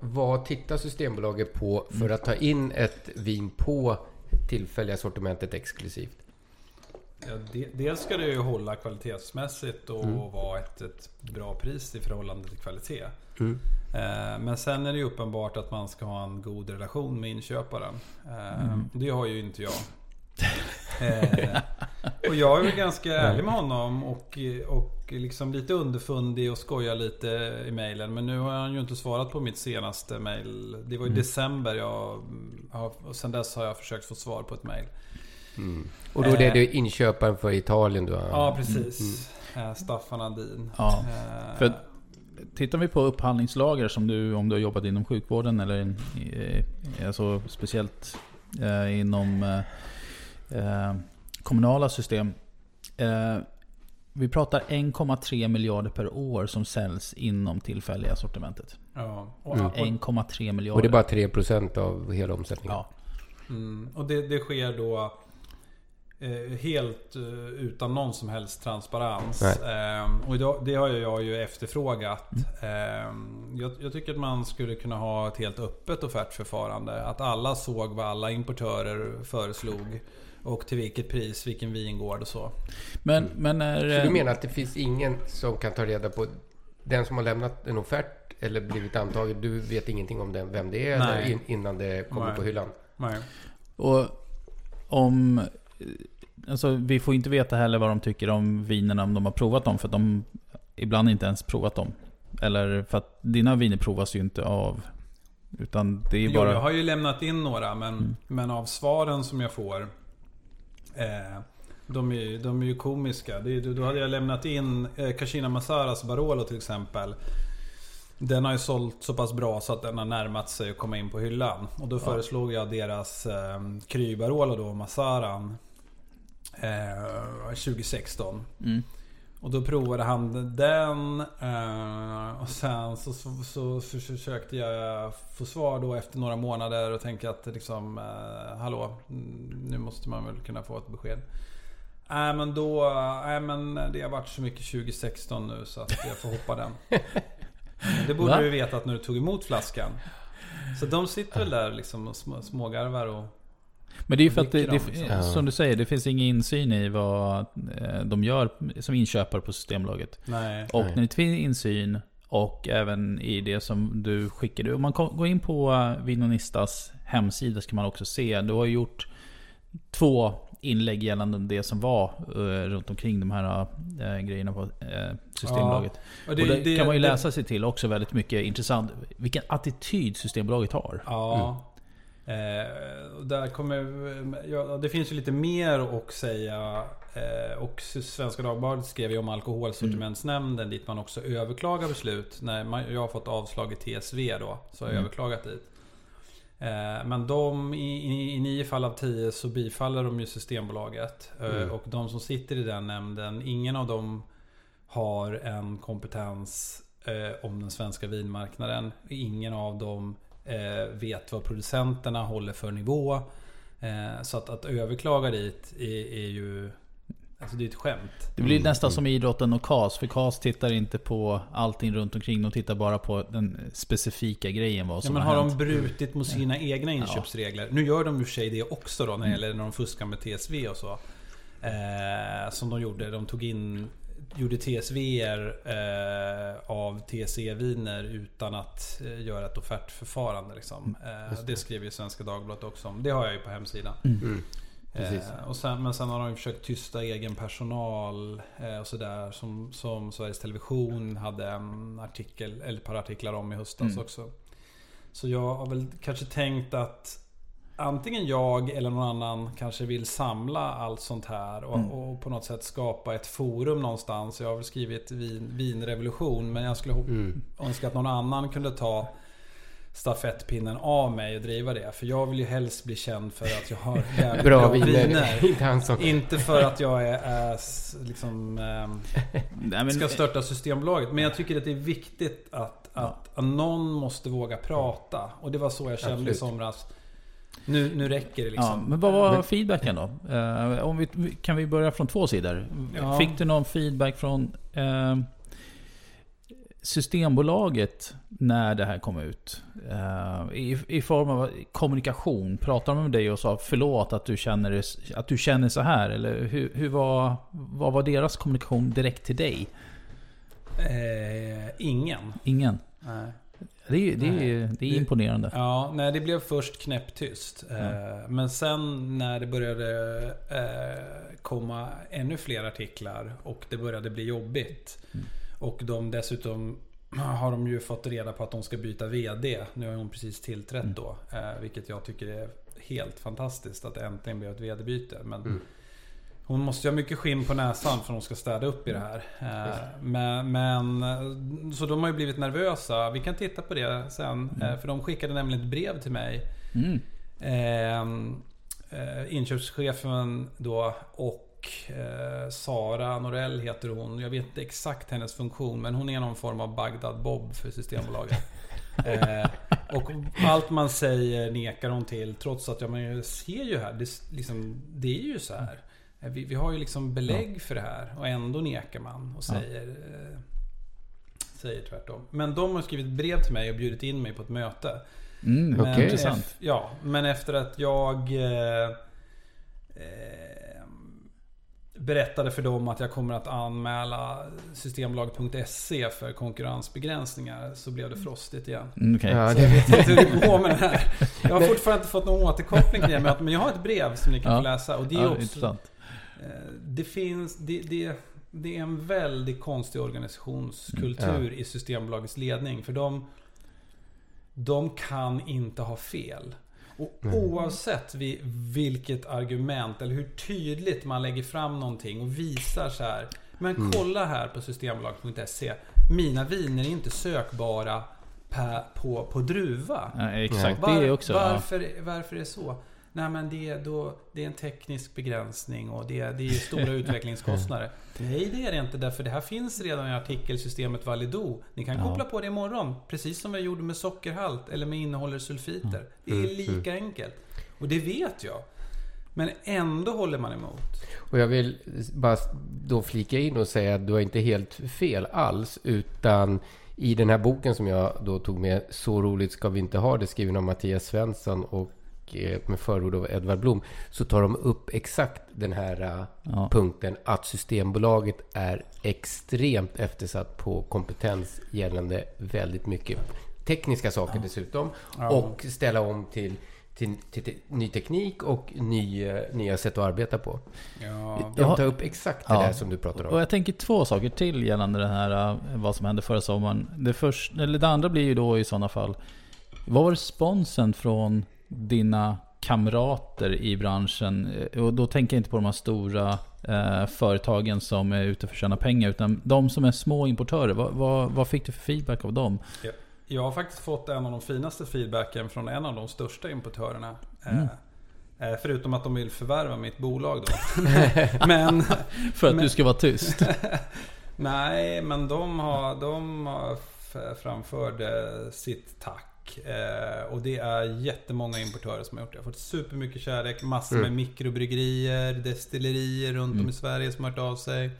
Vad tittar Systembolaget på för att ta in ett vin på tillfälliga sortimentet exklusivt? Ja, dels ska det ju hålla kvalitetsmässigt och vara ett bra pris i förhållande till kvalitet. Men sen är det ju uppenbart att man ska ha en god relation med inköparen. Det har ju inte jag. Och jag är ganska ärlig med honom och liksom lite underfundig och skojar lite i mejlen. Men nu har han ju inte svarat på mitt senaste mejl. Det var i december och sen dess har jag försökt få svar på ett mejl. Och då är det inköparen för Italien du har. Ja, precis. Staffan Andin. Ja. För tittar vi på upphandlingslagar som du, om du har jobbat inom sjukvården eller alltså speciellt inom kommunala system, vi pratar 1,3 miljarder per år som säljs inom tillfälliga sortimentet. Ja. Och 1,3 miljarder. Och det är bara 3% av hela omsättningen. Ja. Och det sker då helt utan någon som helst transparens. Och det har jag ju efterfrågat. Jag tycker att man skulle kunna ha ett helt öppet offertförfarande, att alla såg vad alla importörer föreslog och till vilket pris, vilken vingård och så. Så du menar att det finns ingen som kan ta reda på den som har lämnat en offert eller blivit antagen? Du vet ingenting om den, vem det är eller innan det kommer på hyllan? Nej. Och om... Alltså, vi får inte veta heller vad de tycker om vinerna, om de har provat dem, för att de ibland inte ens provat dem. Eller för att dina viner provas ju inte av, utan det är bara... Jag har ju lämnat in några, men av svaren som jag får, de är ju komiska. Då hade jag lämnat in Cascina Massaras Barolo till exempel. Den har ju sålt så pass bra så att den har närmat sig att komma in på hyllan. Och då föreslog jag deras Cru Barolo då, Massaran 2016. Och då provade han den, och sen så försökte jag få svar då efter några månader och tänkte att liksom, hallå, nu måste man väl kunna få ett besked. Men det har varit så mycket 2016 nu så att jag får hoppa den. Det borde du veta att när du tog emot flaskan. Så de sitter väl där liksom och smågarvar och... Men det är ju för att det, som du säger, det finns ingen insyn i vad de gör som inköpare på Systembolaget. Och när det finns insyn, och även i det som du skickar. Om man går in på Vinonistas hemsida så kan man också se, du har gjort 2 inlägg gällande det som var runt omkring de här grejerna på Systembolaget. Ja. Och det kan man ju läsa sig till också, väldigt mycket intressant. Vilken attityd Systembolaget har. Där det finns ju lite mer att säga. Och Svenska Dagbladet skrev ju om alkoholsortimentsnämnden, dit man också överklagar beslut. När jag har fått avslag i TSV då, så har jag överklagat dit. Men de i 9 fall av 10 så bifaller de ju Systembolaget. Och de som sitter i den nämnden, ingen av dem har en kompetens om den svenska vinmarknaden. Ingen av dem vet vad producenterna håller för nivå. Så att överklaga dit är ju... Alltså det är ett skämt. Det blir nästan som idrotten och KAS. För KAS tittar inte på allting runt omkring. De tittar bara på den specifika grejen, vad som har hänt. De brutit mot sina egna inköpsregler? Nu gör de ju sig det också då, när det gäller när de fuskar med TSV och så. Som de gjorde. De gjorde TSV:er av TSE-viner utan att göra ett offertförfarande liksom. Det skrev ju Svenska Dagbladet också om. Det har jag ju på hemsidan. Men sen har de försökt tysta egen personal och sådär, som Sveriges Television hade en artikel eller ett par artiklar om i höstas också. Så jag har väl kanske tänkt att antingen jag eller någon annan kanske vill samla allt sånt här och på något sätt skapa ett forum någonstans. Jag har väl skrivit vinrevolution, men jag skulle önska att någon annan kunde ta stafettpinnen av mig och driva det. För jag vill ju helst bli känd för att jag har jävligt bra viner. Inte för att jag är liksom ska störta Systembolaget. Men jag tycker att det är viktigt att någon måste våga prata. Och det var så jag kände i somras. Nu räcker det liksom. Ja, men vad var feedbacken då? Kan vi börja från två sidor? Ja. Fick du någon feedback från Systembolaget när det här kom ut? I form av kommunikation. Pratar de med dig och sa förlåt att du känner så här? Eller vad var deras kommunikation direkt till dig? Ingen. Nej. Det är imponerande. Ja, nej, det blev först knäpptyst. Men sen när det började komma ännu fler artiklar och det började bli jobbigt. Mm. Och dessutom har de ju fått reda på att de ska byta vd. Nu har hon precis tillträtt då. Vilket jag tycker är helt fantastiskt att det äntligen blir ett vd-byte. Men hon måste ju ha mycket skinn på näsan för hon ska städa upp i det här. Men så de har ju blivit nervösa. Vi kan titta på det sen. För de skickade nämligen ett brev till mig. Inköpschefen då och Sara Norell heter hon. Jag vet inte exakt hennes funktion, men hon är någon form av Bagdad Bob för Systembolaget. Och allt man säger nekar hon till, trots att man ser ju här, det är ju så här. Vi har ju liksom belägg för det här och ändå nekar man och säger tvärtom. Men de har skrivit brev till mig och bjudit in mig på ett möte. Men efter att jag berättade för dem att jag kommer att anmäla systembolag.se för konkurrensbegränsningar, så blev det frostigt igen. Så jag vet inte hur det går med det här. Jag har fortfarande inte fått någon återkoppling till det, men jag har ett brev som ni kan få läsa, och det är också intressant. Det är en väldigt konstig organisationskultur i Systembolagets ledning, för de kan inte ha fel. Och oavsett vilket argument eller hur tydligt man lägger fram någonting och visar så här, men kolla här på systembolag.se, mina viner är inte sökbara på druva. Ja, exakt. Det är också, varför är det så? Nej, men det är en teknisk begränsning och det är stora utvecklingskostnader. Nej, det är det inte, därför det här finns redan i artikelsystemet Valido. Ni kan koppla på det imorgon, precis som jag gjorde med sockerhalt eller med innehåller sulfiter. Det är lika enkelt. Och det vet jag. Men ändå håller man emot. Och jag vill bara då flika in och säga att du har inte helt fel alls, utan i den här boken som jag då tog med, Så roligt ska vi inte ha det, skriven av Mattias Svensson och med förord av Edvard Blom, så tar de upp exakt den här punkten att Systembolaget är extremt eftersatt på kompetens gällande väldigt mycket tekniska saker dessutom, och ställa om till ny teknik och nya sätt att arbeta på. De tar upp exakt det där som du pratar om. Och jag tänker två saker till gällande det här, vad som hände förra sommaren. Det andra blir ju då i sådana fall, vad var responsen från dina kamrater i branschen? Och då tänker jag inte på de här stora företagen som är ute för att tjäna pengar, utan de som är små importörer. Vad fick du för feedback av dem? Jag har faktiskt fått en av de finaste feedbacken från en av de största importörerna. Förutom att de vill förvärva mitt bolag då. För att du ska vara tyst. Nej, men de har framförde sitt tack. Och det är jättemånga importörer som har gjort det. Jag har fått supermycket kärlek, massor med mikrobryggerier, destillerier runt om i Sverige som har hört av sig.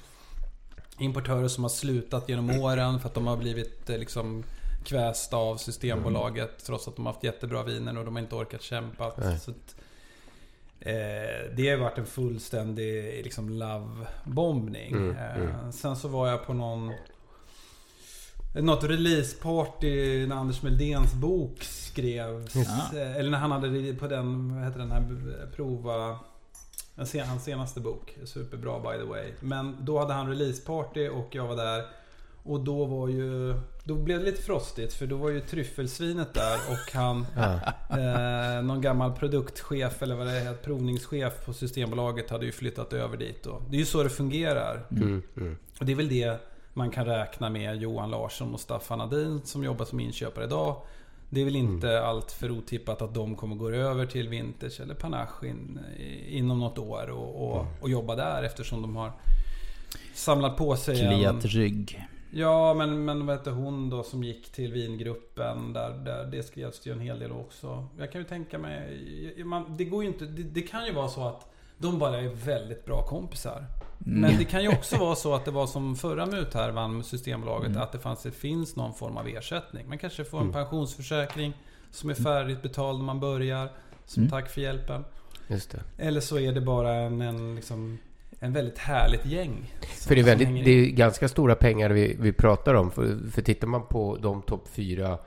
Importörer som har slutat genom åren för att de har blivit liksom kvästa av Systembolaget, trots att de har haft jättebra viner och de har inte orkat kämpa. Så att, det har varit en fullständig liksom lovebombning. Sen så var jag på något releaseparty när Anders Meldéns bok skrevs, eller när han hade på den, vad heter den här, prova hans senaste bok, superbra by the way, men då hade han releaseparty och jag var där, och då blev det lite frostigt, för då var ju tryffelsvinet där och han någon gammal produktchef eller vad det heter, provningschef på Systembolaget hade ju flyttat över dit då. Det är ju så det fungerar. Och det är väl det man kan räkna med Johan Larsson och Staffan Adin som jobbar som inköpare idag. Det är väl inte allt för otippat att de kommer gå över till Vintage eller Panache inom något år och jobba där, eftersom de har samlat på sig kliat rygg. Ja, men vad heter hon då som gick till vingruppen där det skrevs ju en hel del också. Jag kan ju tänka mig det går ju inte, det kan ju vara så att de bara är väldigt bra kompisar. Men det kan ju också vara så att det var som förra muthärvan med Systembolaget, att det finns någon form av ersättning. Man kanske får en pensionsförsäkring som är färdigt betald när man börjar, som tack för hjälpen. Just det. Eller så är det bara en väldigt härligt gäng. För det är ganska stora pengar vi pratar om. För tittar man på de topp 4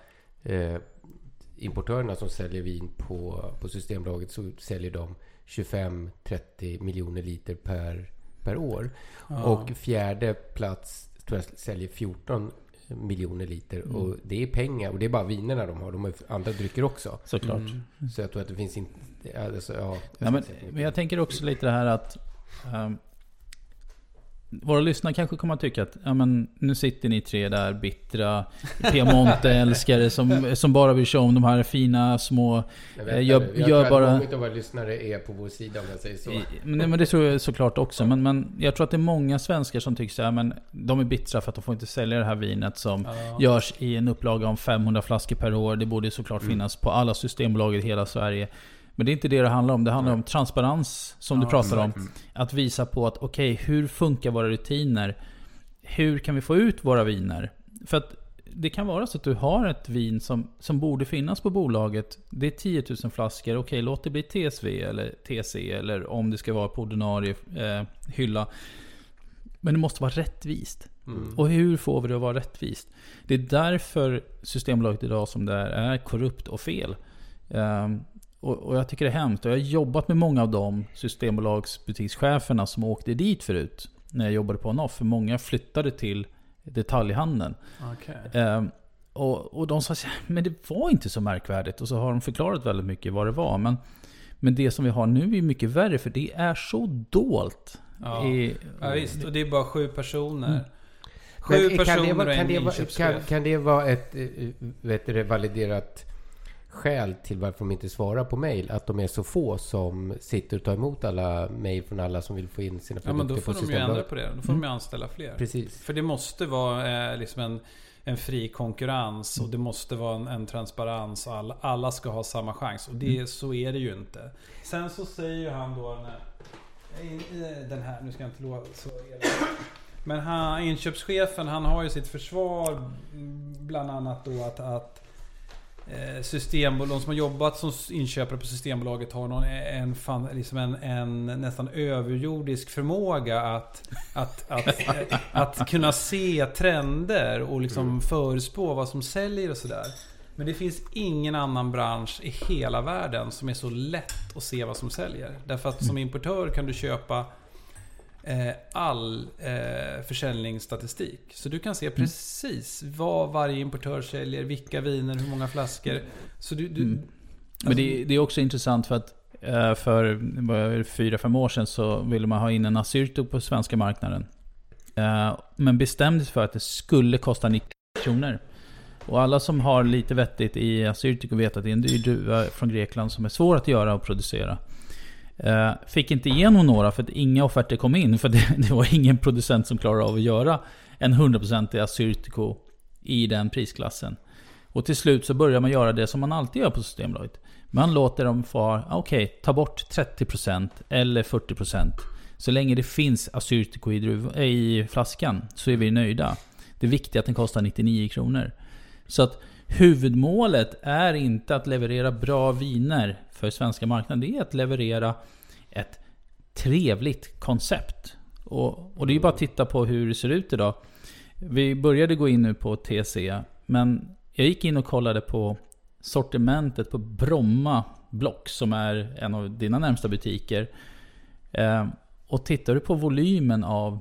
importörerna som säljer vin på Systembolaget, så säljer de 25-30 miljoner liter per år. Ja. Och fjärde plats tror jag säljer 14 miljoner liter. Och det är pengar, och det är bara vinerna de har. De har andra drycker också. Såklart. Så jag tror att det finns inte... Alltså, men jag tänker också lite det här att våra lyssnare kanske kommer att tycka att nu sitter ni tre där bittra Piemonte-älskare som bara vill köra om de här fina små... Jag tror att inte våra lyssnare är på vår sida, om jag säger så. Men det tror jag såklart också. Men jag tror att det är många svenskar som tycker att de är bittra för att de får inte sälja det här vinet som görs i en upplaga om 500 flaskor per år. Det borde såklart finnas på alla systembolag i hela Sverige. Men det är inte det handlar om. Det handlar om transparens, som du pratar om. Att visa på att hur funkar våra rutiner? Hur kan vi få ut våra viner? För att det kan vara så att du har ett vin som borde finnas på bolaget. Det är 10 000 flaskor. Låt det bli TSV eller TC, eller om det ska vara på ordinarie hylla. Men det måste vara rättvist. Och hur får vi det att vara rättvist? Det är därför Systembolaget idag som det är korrupt och fel. Och jag tycker det är hemskt. Och jag har jobbat med många av de systembolagsbutikscheferna som åkte dit förut när jag jobbade på Onoff. För många flyttade till detaljhandeln. Okay. Och de sa, men det var inte så märkvärdigt. Och så har de förklarat väldigt mycket vad det var. Men det som vi har nu är mycket värre, för det är så dolt. Ja, visst. Och det är bara 7 personer. Kan det vara ett validerat skäl till varför de inte svarar på mejl, att de är så få som sitter och tar emot alla mejl från alla som vill få in sina produkter? Då får de ju ändra på det. Då får de ju anställa fler. Precis. För det måste vara en fri konkurrens, och det måste vara en transparens, och alla ska ha samma chans, och det så är det ju inte. Sen så säger ju han då den här, nu ska jag inte lova så men inköpschefen, han har ju sitt försvar bland annat då att de som har jobbat som inköpare på Systembolaget har en nästan överjordisk förmåga att kunna se trender och förutspå vad som säljer och sådär. Men det finns ingen annan bransch i hela världen som är så lätt att se vad som säljer. Därför att som importör kan du köpa all försäljningsstatistik. Så du kan se precis vad varje importör säljer, vilka viner, hur många flaskor. Så men det är också intressant, för att för 4-5 år sedan så ville man ha in en Assyrto på svenska marknaden. Men bestämdes för att det skulle kosta 90 kronor. Och alla som har lite vettigt i Assyrto vet att det är en dyr druva från Grekland som är svår att göra och producera. Fick inte igenom några, för att inga offerter kom in, för det var ingen producent som klarade av att göra en 100% Assyrtiko i den prisklassen. Och till slut så börjar man göra det som man alltid gör på Systembolaget. Man låter dem få ta bort 30% eller 40%. Så länge det finns Assyrtiko i flaskan så är vi nöjda. Det viktiga är att den kostar 99 kronor. Så att huvudmålet är inte att leverera bra viner för svenska marknaden. Det är att leverera ett trevligt koncept. Och det är ju bara att titta på hur det ser ut idag. Vi började gå in nu på TC, men jag gick in och kollade på sortimentet på Bromma Block, som är en av dina närmsta butiker. Och tittar du på volymen av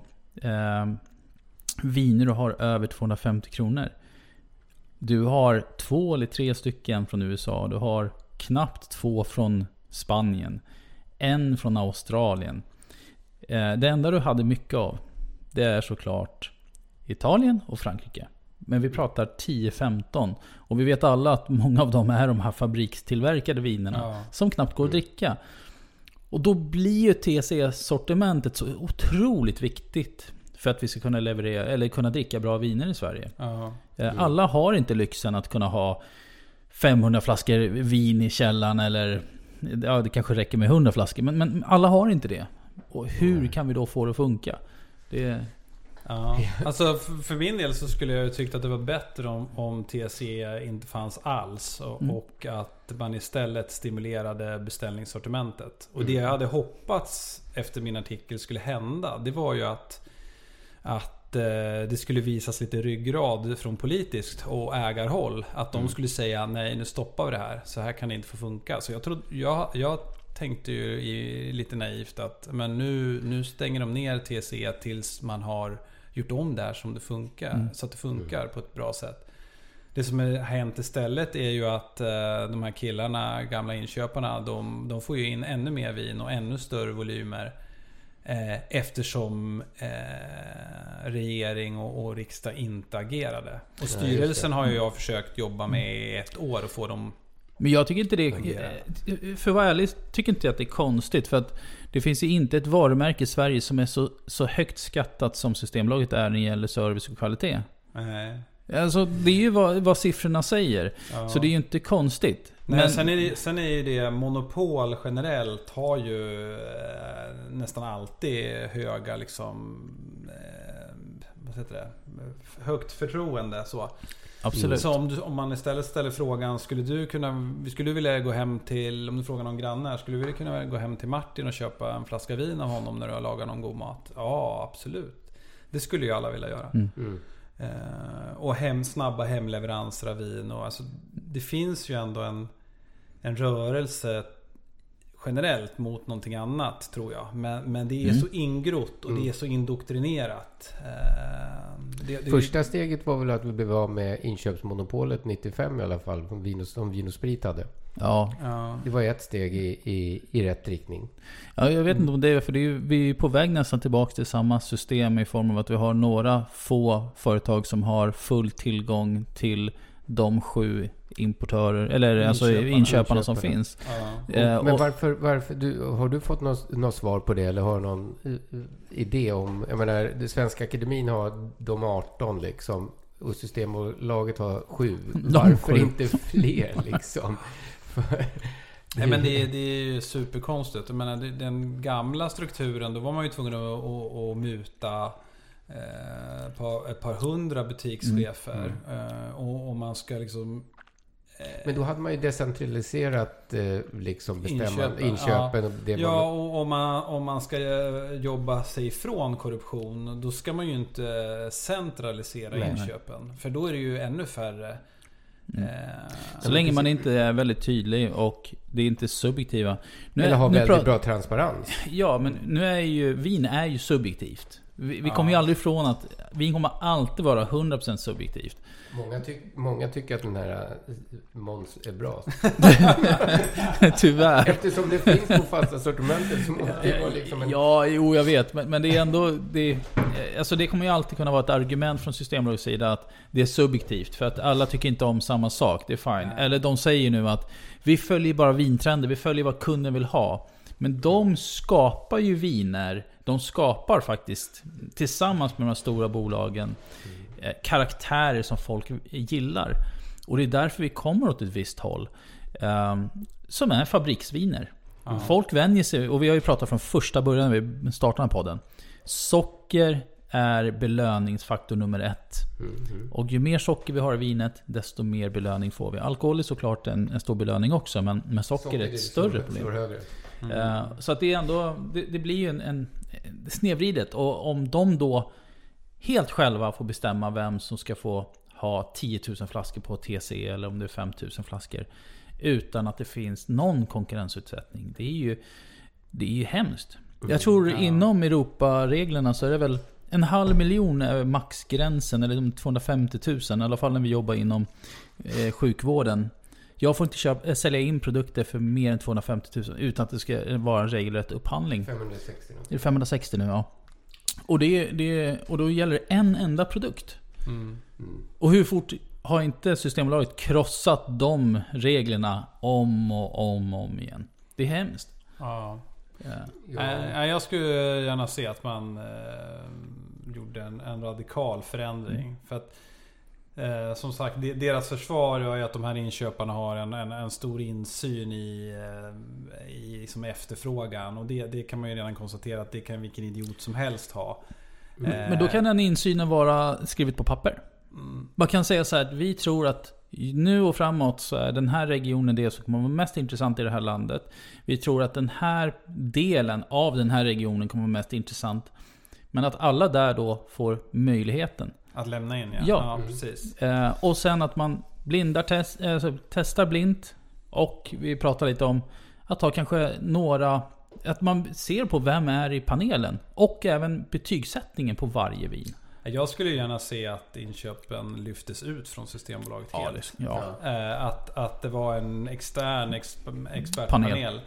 viner du har över 250 kronor. Du har 2 eller 3 stycken från USA. Du har knappt 2 från Spanien. 1 från Australien. Det enda du hade mycket av, det är såklart Italien och Frankrike. Men vi pratar 10-15. Och vi vet alla att många av dem är de här fabrikstillverkade vinerna som knappt går att dricka. Och då blir ju TCS-sortimentet så otroligt viktigt för att vi ska kunna leverera eller kunna dricka bra viner i Sverige. Alla har inte lyxen att kunna ha 500 flaskor vin i källaren eller det kanske räcker med 100 flaskor, men alla har inte det. Och hur kan vi då få det att funka? Alltså för min del så skulle jag tycka att det var bättre om TSE inte fanns alls och att man istället stimulerade beställningssortimentet. Och det jag hade hoppats efter min artikel skulle hända, det var ju att det skulle visas lite ryggrad från politiskt och ägarhåll, att de skulle säga nej, nu stoppar vi det här, så här kan det inte få funka. Så jag tänkte ju lite naivt att men nu stänger de ner TSE tills man har gjort om det här som det funkar, så att det funkar på ett bra sätt. Det som har hänt istället är ju att de här killarna, gamla inköparna, de får ju in ännu mer vin och ännu större volymer eftersom regering och riksdag inte agerade. Och styrelsen har ju jag försökt jobba med i ett år och få dem. Men jag tycker inte det är, för vad ärlig, tycker inte att det är konstigt, för att det finns ju inte ett varumärke i Sverige som är så högt skattat som Systembolaget är när det gäller service och kvalitet. Alltså det är ju vad siffrorna säger, så det är ju inte konstigt. Men sen är ju det monopol generellt har ju nästan alltid höga liksom vad heter det? Högt förtroende så. Absolut. Så om man istället ställer frågan, skulle du vilja gå hem till, om du frågar någon granne, skulle du vilja kunna gå hem till Martin och köpa en flaska vin av honom när du har lagat någon god mat? Ja, absolut. Det skulle ju alla vilja göra. Och snabba hemleveranser av vin. Och alltså, det finns ju ändå en rörelse generellt mot någonting annat, tror jag. Men det är så ingrott och det är så indoktrinerat. Första steget var väl att vi blev av med inköpsmonopolet 95 i alla fall, som Vin och Sprit hade. Det var ett steg i rätt riktning. Ja, jag vet inte om det är, för det är ju, vi är på väg nästan tillbaka till samma system i form av att vi har några få företag som har full tillgång till de 7 importörer eller inköparna som finns. Men varför har du fått något svar på det, eller har någon idé om, jag menar, det Svenska Akademin har de 18 liksom, och Systembolaget har 7. Varför inte fler liksom? Nej, men det är ju superkonstigt. Jag menar, den gamla strukturen, då var man ju tvungen att muta ett par 100 butikschefer och man ska liksom. Men då hade man ju decentraliserat liksom inköpen. Och det och om man ska jobba sig ifrån korruption, då ska man ju inte centralisera inköpen, för då är det ju ännu färre. Så länge man inte är väldigt tydlig och det är inte subjektiva. Eller har väldigt bra transparens. Ja, men nu är ju vin är ju subjektivt. Vi kommer ju aldrig ifrån att vin kommer alltid vara 100% subjektivt. Många tycker att den här Måns är bra. Tyvärr. Eftersom det finns på fasta sortimentet så måste det vara liksom en. Jag vet. Men det är ändå. Det kommer ju alltid kunna vara ett argument från Systembolagets sida att det är subjektivt. För att alla tycker inte om samma sak. Det är fine. Eller de säger nu att vi följer bara vintrender. Vi följer vad kunden vill ha. Men de skapar ju viner. De skapar faktiskt tillsammans med de stora bolagen karaktärer som folk gillar. Och det är därför vi kommer åt ett visst håll som är fabriksviner. Folk vänjer sig, och vi har ju pratat från första början när vi startade podden. Socker är belöningsfaktor nummer 1. Och ju mer socker vi har i vinet, desto mer belöning får vi. Alkohol är såklart en stor belöning också, men socker är ett större problem. Så att det är ändå, det blir ju en snedvridet. Och om de då helt själva får bestämma vem som ska få ha 10 000 flaskor på TCE eller om det är 5 000 flaskor utan att det finns någon konkurrensutsättning, det är ju hemskt. Jag tror inom Europareglerna så är det väl 500,000 är maxgränsen, eller 250,000 i alla fall när vi jobbar inom sjukvården. Jag får inte sälja in produkter för mer än 250,000 utan att det ska vara en regelrätt upphandling. 560 nu. Och då gäller det en enda produkt. Mm. Och hur fort har inte Systembolaget krossat de reglerna om igen? Det är hemskt. Ja. Jag skulle gärna se att man gjorde en radikal förändring. Mm. För att som sagt, deras försvar är att de här inköparna har en stor insyn i liksom efterfrågan, och det kan man ju redan konstatera att det kan vilken idiot som helst ha. Men då kan den insynen vara skrivet på papper. Man kan säga så här, att vi tror att nu och framåt så är den här regionen det som kommer vara mest intressant i det här landet. Vi tror att den här delen av den här regionen kommer vara mest intressant. Men att alla där då får möjligheten att lämna in, ja precis. Och sen att man blindar testar blint, och vi pratar lite om att ha kanske några, att man ser på vem är i panelen och även betygssättningen på varje vin. Jag skulle gärna se att inköpen lyftes ut från Systembolaget helt. Ja. Att det var en extern expertpanel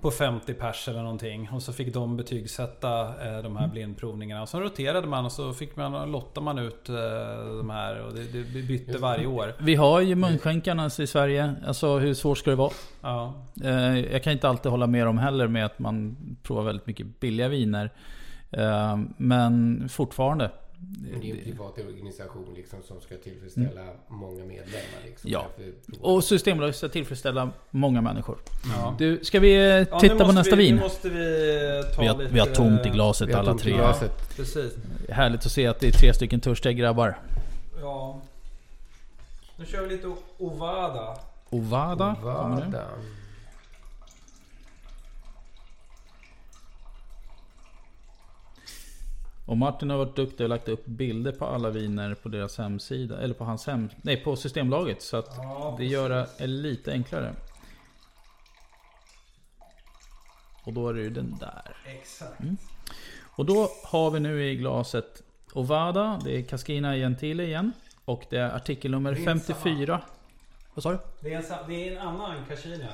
på 50 pers eller någonting, och så fick de betygsätta de här blindprovningarna, och så roterade man, och så fick man, lottade man ut de här, och det bytte varje år. Vi har ju munskänkarna i Sverige, alltså hur svårt ska det vara? Ja. Jag kan inte alltid hålla med dem heller, med att man provar väldigt mycket billiga viner, men fortfarande. Men det är en privat organisation liksom, som ska tillfredsställa många medlemmar liksom. Ja. Och Systembolaget ska tillfredsställa många människor. Ja. Du, ska vi titta på nästa vin? Måste vi, ta vi har tomt i glaset alla tre. Ja, precis. Härligt att se att det är 3 stycken törstiga grabbar. Ja. Nu kör vi lite Ovada. Ovada. Och Martin har varit duktig och lagt upp bilder på alla viner på deras hemsida, eller på hans på Systembolaget, så att det gör det lite enklare. Och då är det ju den där. Exakt. Mm. Och då har vi nu i glaset Ovada, det är Cascina Gentile igen, och det är artikelnummer 54. Vad sa du? Det är en annan Cascina.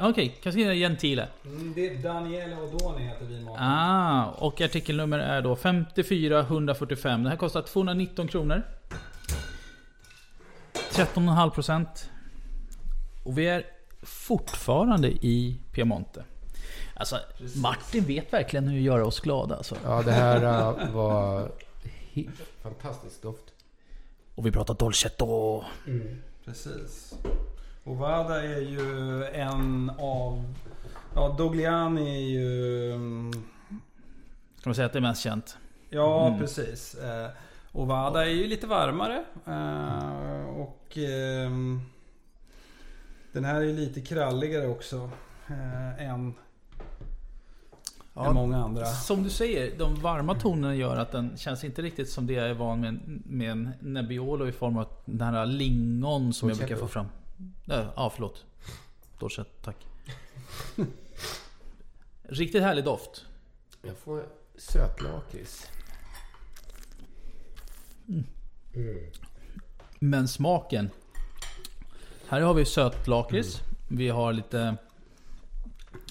Okej. Cascina Gentile. Det är Daniele Odoni heter vinmaken. Och artikelnummer är då 54-145. Det här kostar 219 kronor. 13,5%. Och vi är fortfarande i Piemonte. Alltså, precis. Martin vet verkligen hur att göra oss glada. Alltså. Ja, det här var fantastiskt doft. Och vi pratar Dolcetto. Mm. Precis. Ovada är ju en av... Ja, Dogliani är ju... Kan man säga att det är mest känt? Ja, precis. Ovada är ju lite varmare. Och den här är lite kralligare också än många andra. Som du säger, de varma tonerna gör att den känns inte riktigt som det jag är van med en Nebbiolo i form av den här lingon som jag brukar få fram. Förlåt. Dorset, tack. Riktigt härlig doft. Jag får söt lakrits. Men smaken. Här har vi söt lakrits. Vi har lite...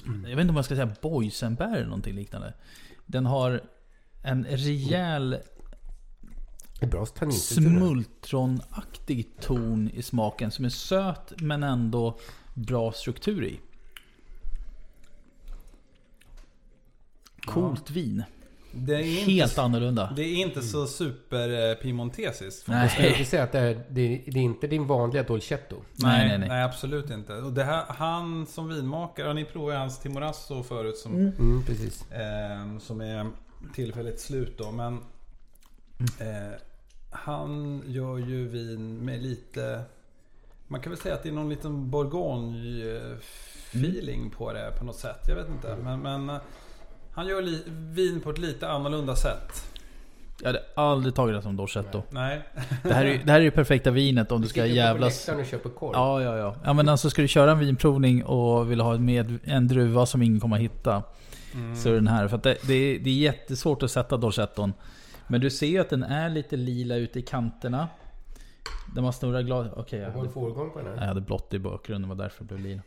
Jag vet inte om man ska säga boysenbär eller någonting liknande. Den har en rejäl smultronaktig ton i smaken som är söt men ändå bra struktur i. Coolt vin. Det är helt annorlunda. Det är inte så super piemontesiskt. Jag skulle inte säga att det är inte din vanliga Dolcetto. Nej, absolut inte. Och det här, han som vinmakare, och ni provade hans Timorasso förut som är tillfälligt slut då, men han gör ju vin med lite, man kan väl säga att det är någon liten Bourgogne feeling på det på något sätt. Jag vet inte, men han gör vin på ett lite annorlunda sätt. Jag hade aldrig tagit det som Dolcetto. Nej. Det här är ju perfekta vinet om du ska jävlas. Du köper korv. Ja, men alltså, ska du köra en vinprovning och vill ha med en druva som ingen kommer att hitta, så är den här. För att det är jättesvårt att sätta Dolcetton. Men du ser ju att den är lite lila ute i kanterna. Där man snurrar glas. Okej, jag hade förgång på den här. Jag hade blått i bakgrunden, var därför blev lila.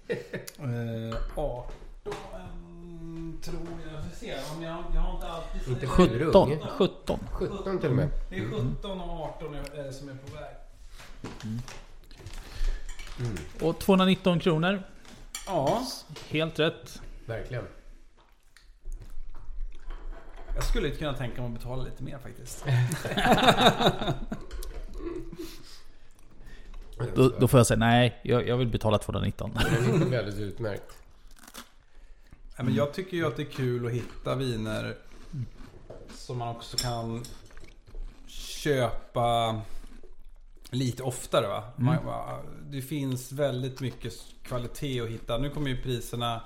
tror jag. Får se om jag har inte alltid. Inte 17 till och med. Det är 17 och 18 som är på väg. Och 219 kronor. Ja, helt rätt. Verkligen. Jag skulle inte kunna tänka mig att betala lite mer faktiskt. Då får jag säga nej, jag vill betala 219. Det är väldigt utmärkt. Nej, men jag tycker ju att det är kul att hitta viner som man också kan köpa lite oftare, va? Det finns väldigt mycket kvalitet att hitta. Nu kommer ju priserna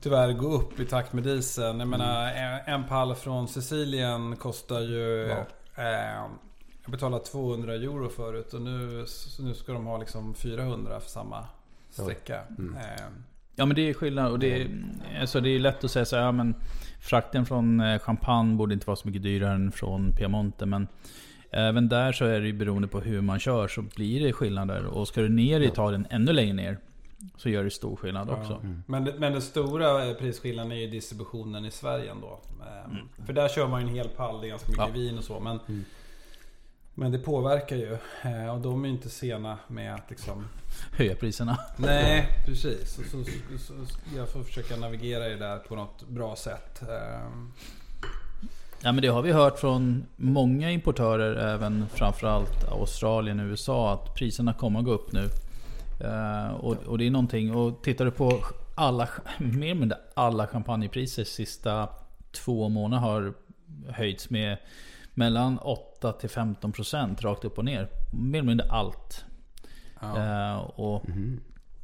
tyvärr gå upp i takt med dieseln. Jag menar, en pall från Sicilien kostar ju jag betalade 200 euro förut och nu ska de ha liksom 400 för samma sträcka. Ja, men det är skillnad och det är lätt att säga så här, ja, men frakten från Champagne borde inte vara så mycket dyrare än från Piemonte, men även där så är det ju beroende på hur man kör så blir det skillnader, och ska du ner i Italien ännu längre ner så gör det stor skillnad också. Men den stora prisskillnaden är ju distributionen i Sverige ändå. För där kör man ju en hel pall, det är ganska mycket vin och så, men det påverkar ju, och de är ju inte sena med att liksom höja priserna. Nej, precis. Så jag får försöka navigera i det där på något bra sätt. Ja, men det har vi hört från många importörer, även framförallt Australien och USA, att priserna kommer att gå upp nu. Och det är någonting, och tittar du på alla, mer eller mindre alla champagnepriser sista 2 månader har höjts med mellan 8 till 15% rakt upp och ner, mer eller mindre allt.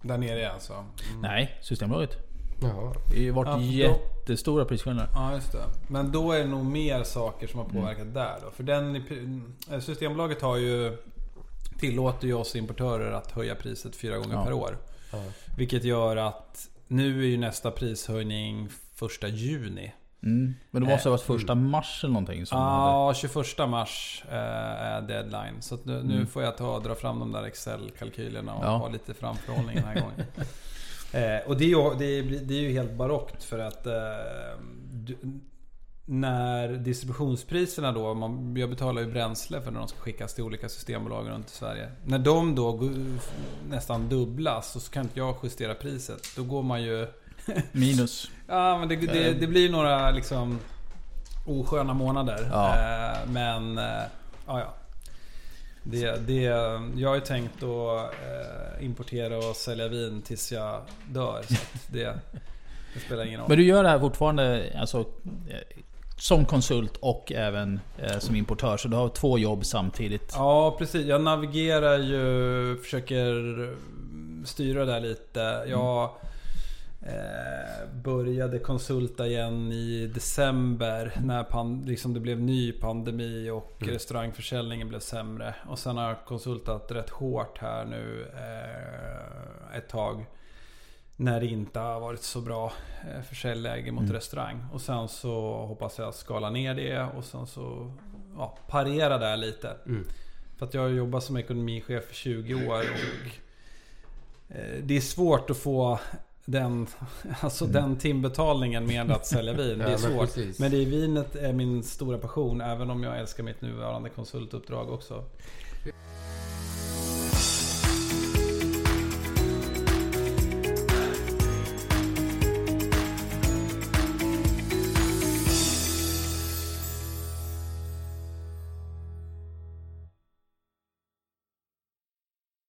Där nere alltså? Nej, Systembolaget. Det har ju varit jättestora prisskillnader. Ja, just det. Men då är det nog mer saker som har påverkat där då. För Systembolaget har ju tillåter ju oss importörer att höja priset 4 gånger per år. Vilket gör att nu är ju nästa prishöjning 1 juni. Men det måste ha varit 1 mars eller någonting. Ja, 21 mars är deadline. Så att nu får jag dra fram de där Excel-kalkylerna och ha lite framförhållning den här gången. Och det är ju helt barockt, för att när distributionspriserna då, jag betalar ju bränsle för när de ska skickas till olika systembolag runt i Sverige. När de då nästan dubblas, så kan inte jag justera priset. Då går man ju minus. Ja, men det blir några liksom osköna månader. Men ja. Jag har ju tänkt att importera och sälja vin tills jag dör, så det spelar ingen roll. Men du gör det här fortfarande alltså, som konsult och även som importör, så du har 2 jobb samtidigt. Ja, precis. Jag navigerar ju, försöker styra där lite. Jag började konsulta igen i december när det blev ny pandemi och restaurangförsäljningen blev sämre, och sen har jag konsultat rätt hårt här nu ett tag när det inte har varit så bra försäljläge mot restaurang, och sen så hoppas jag skala ner det och sen så parera där lite, för att jag har jobbat som ekonomichef för 20 år och det är svårt att få den timbetalningen med att sälja vin. Det är svårt. Men det är vinet är min stora passion, även om jag älskar mitt nuvarande konsultuppdrag också.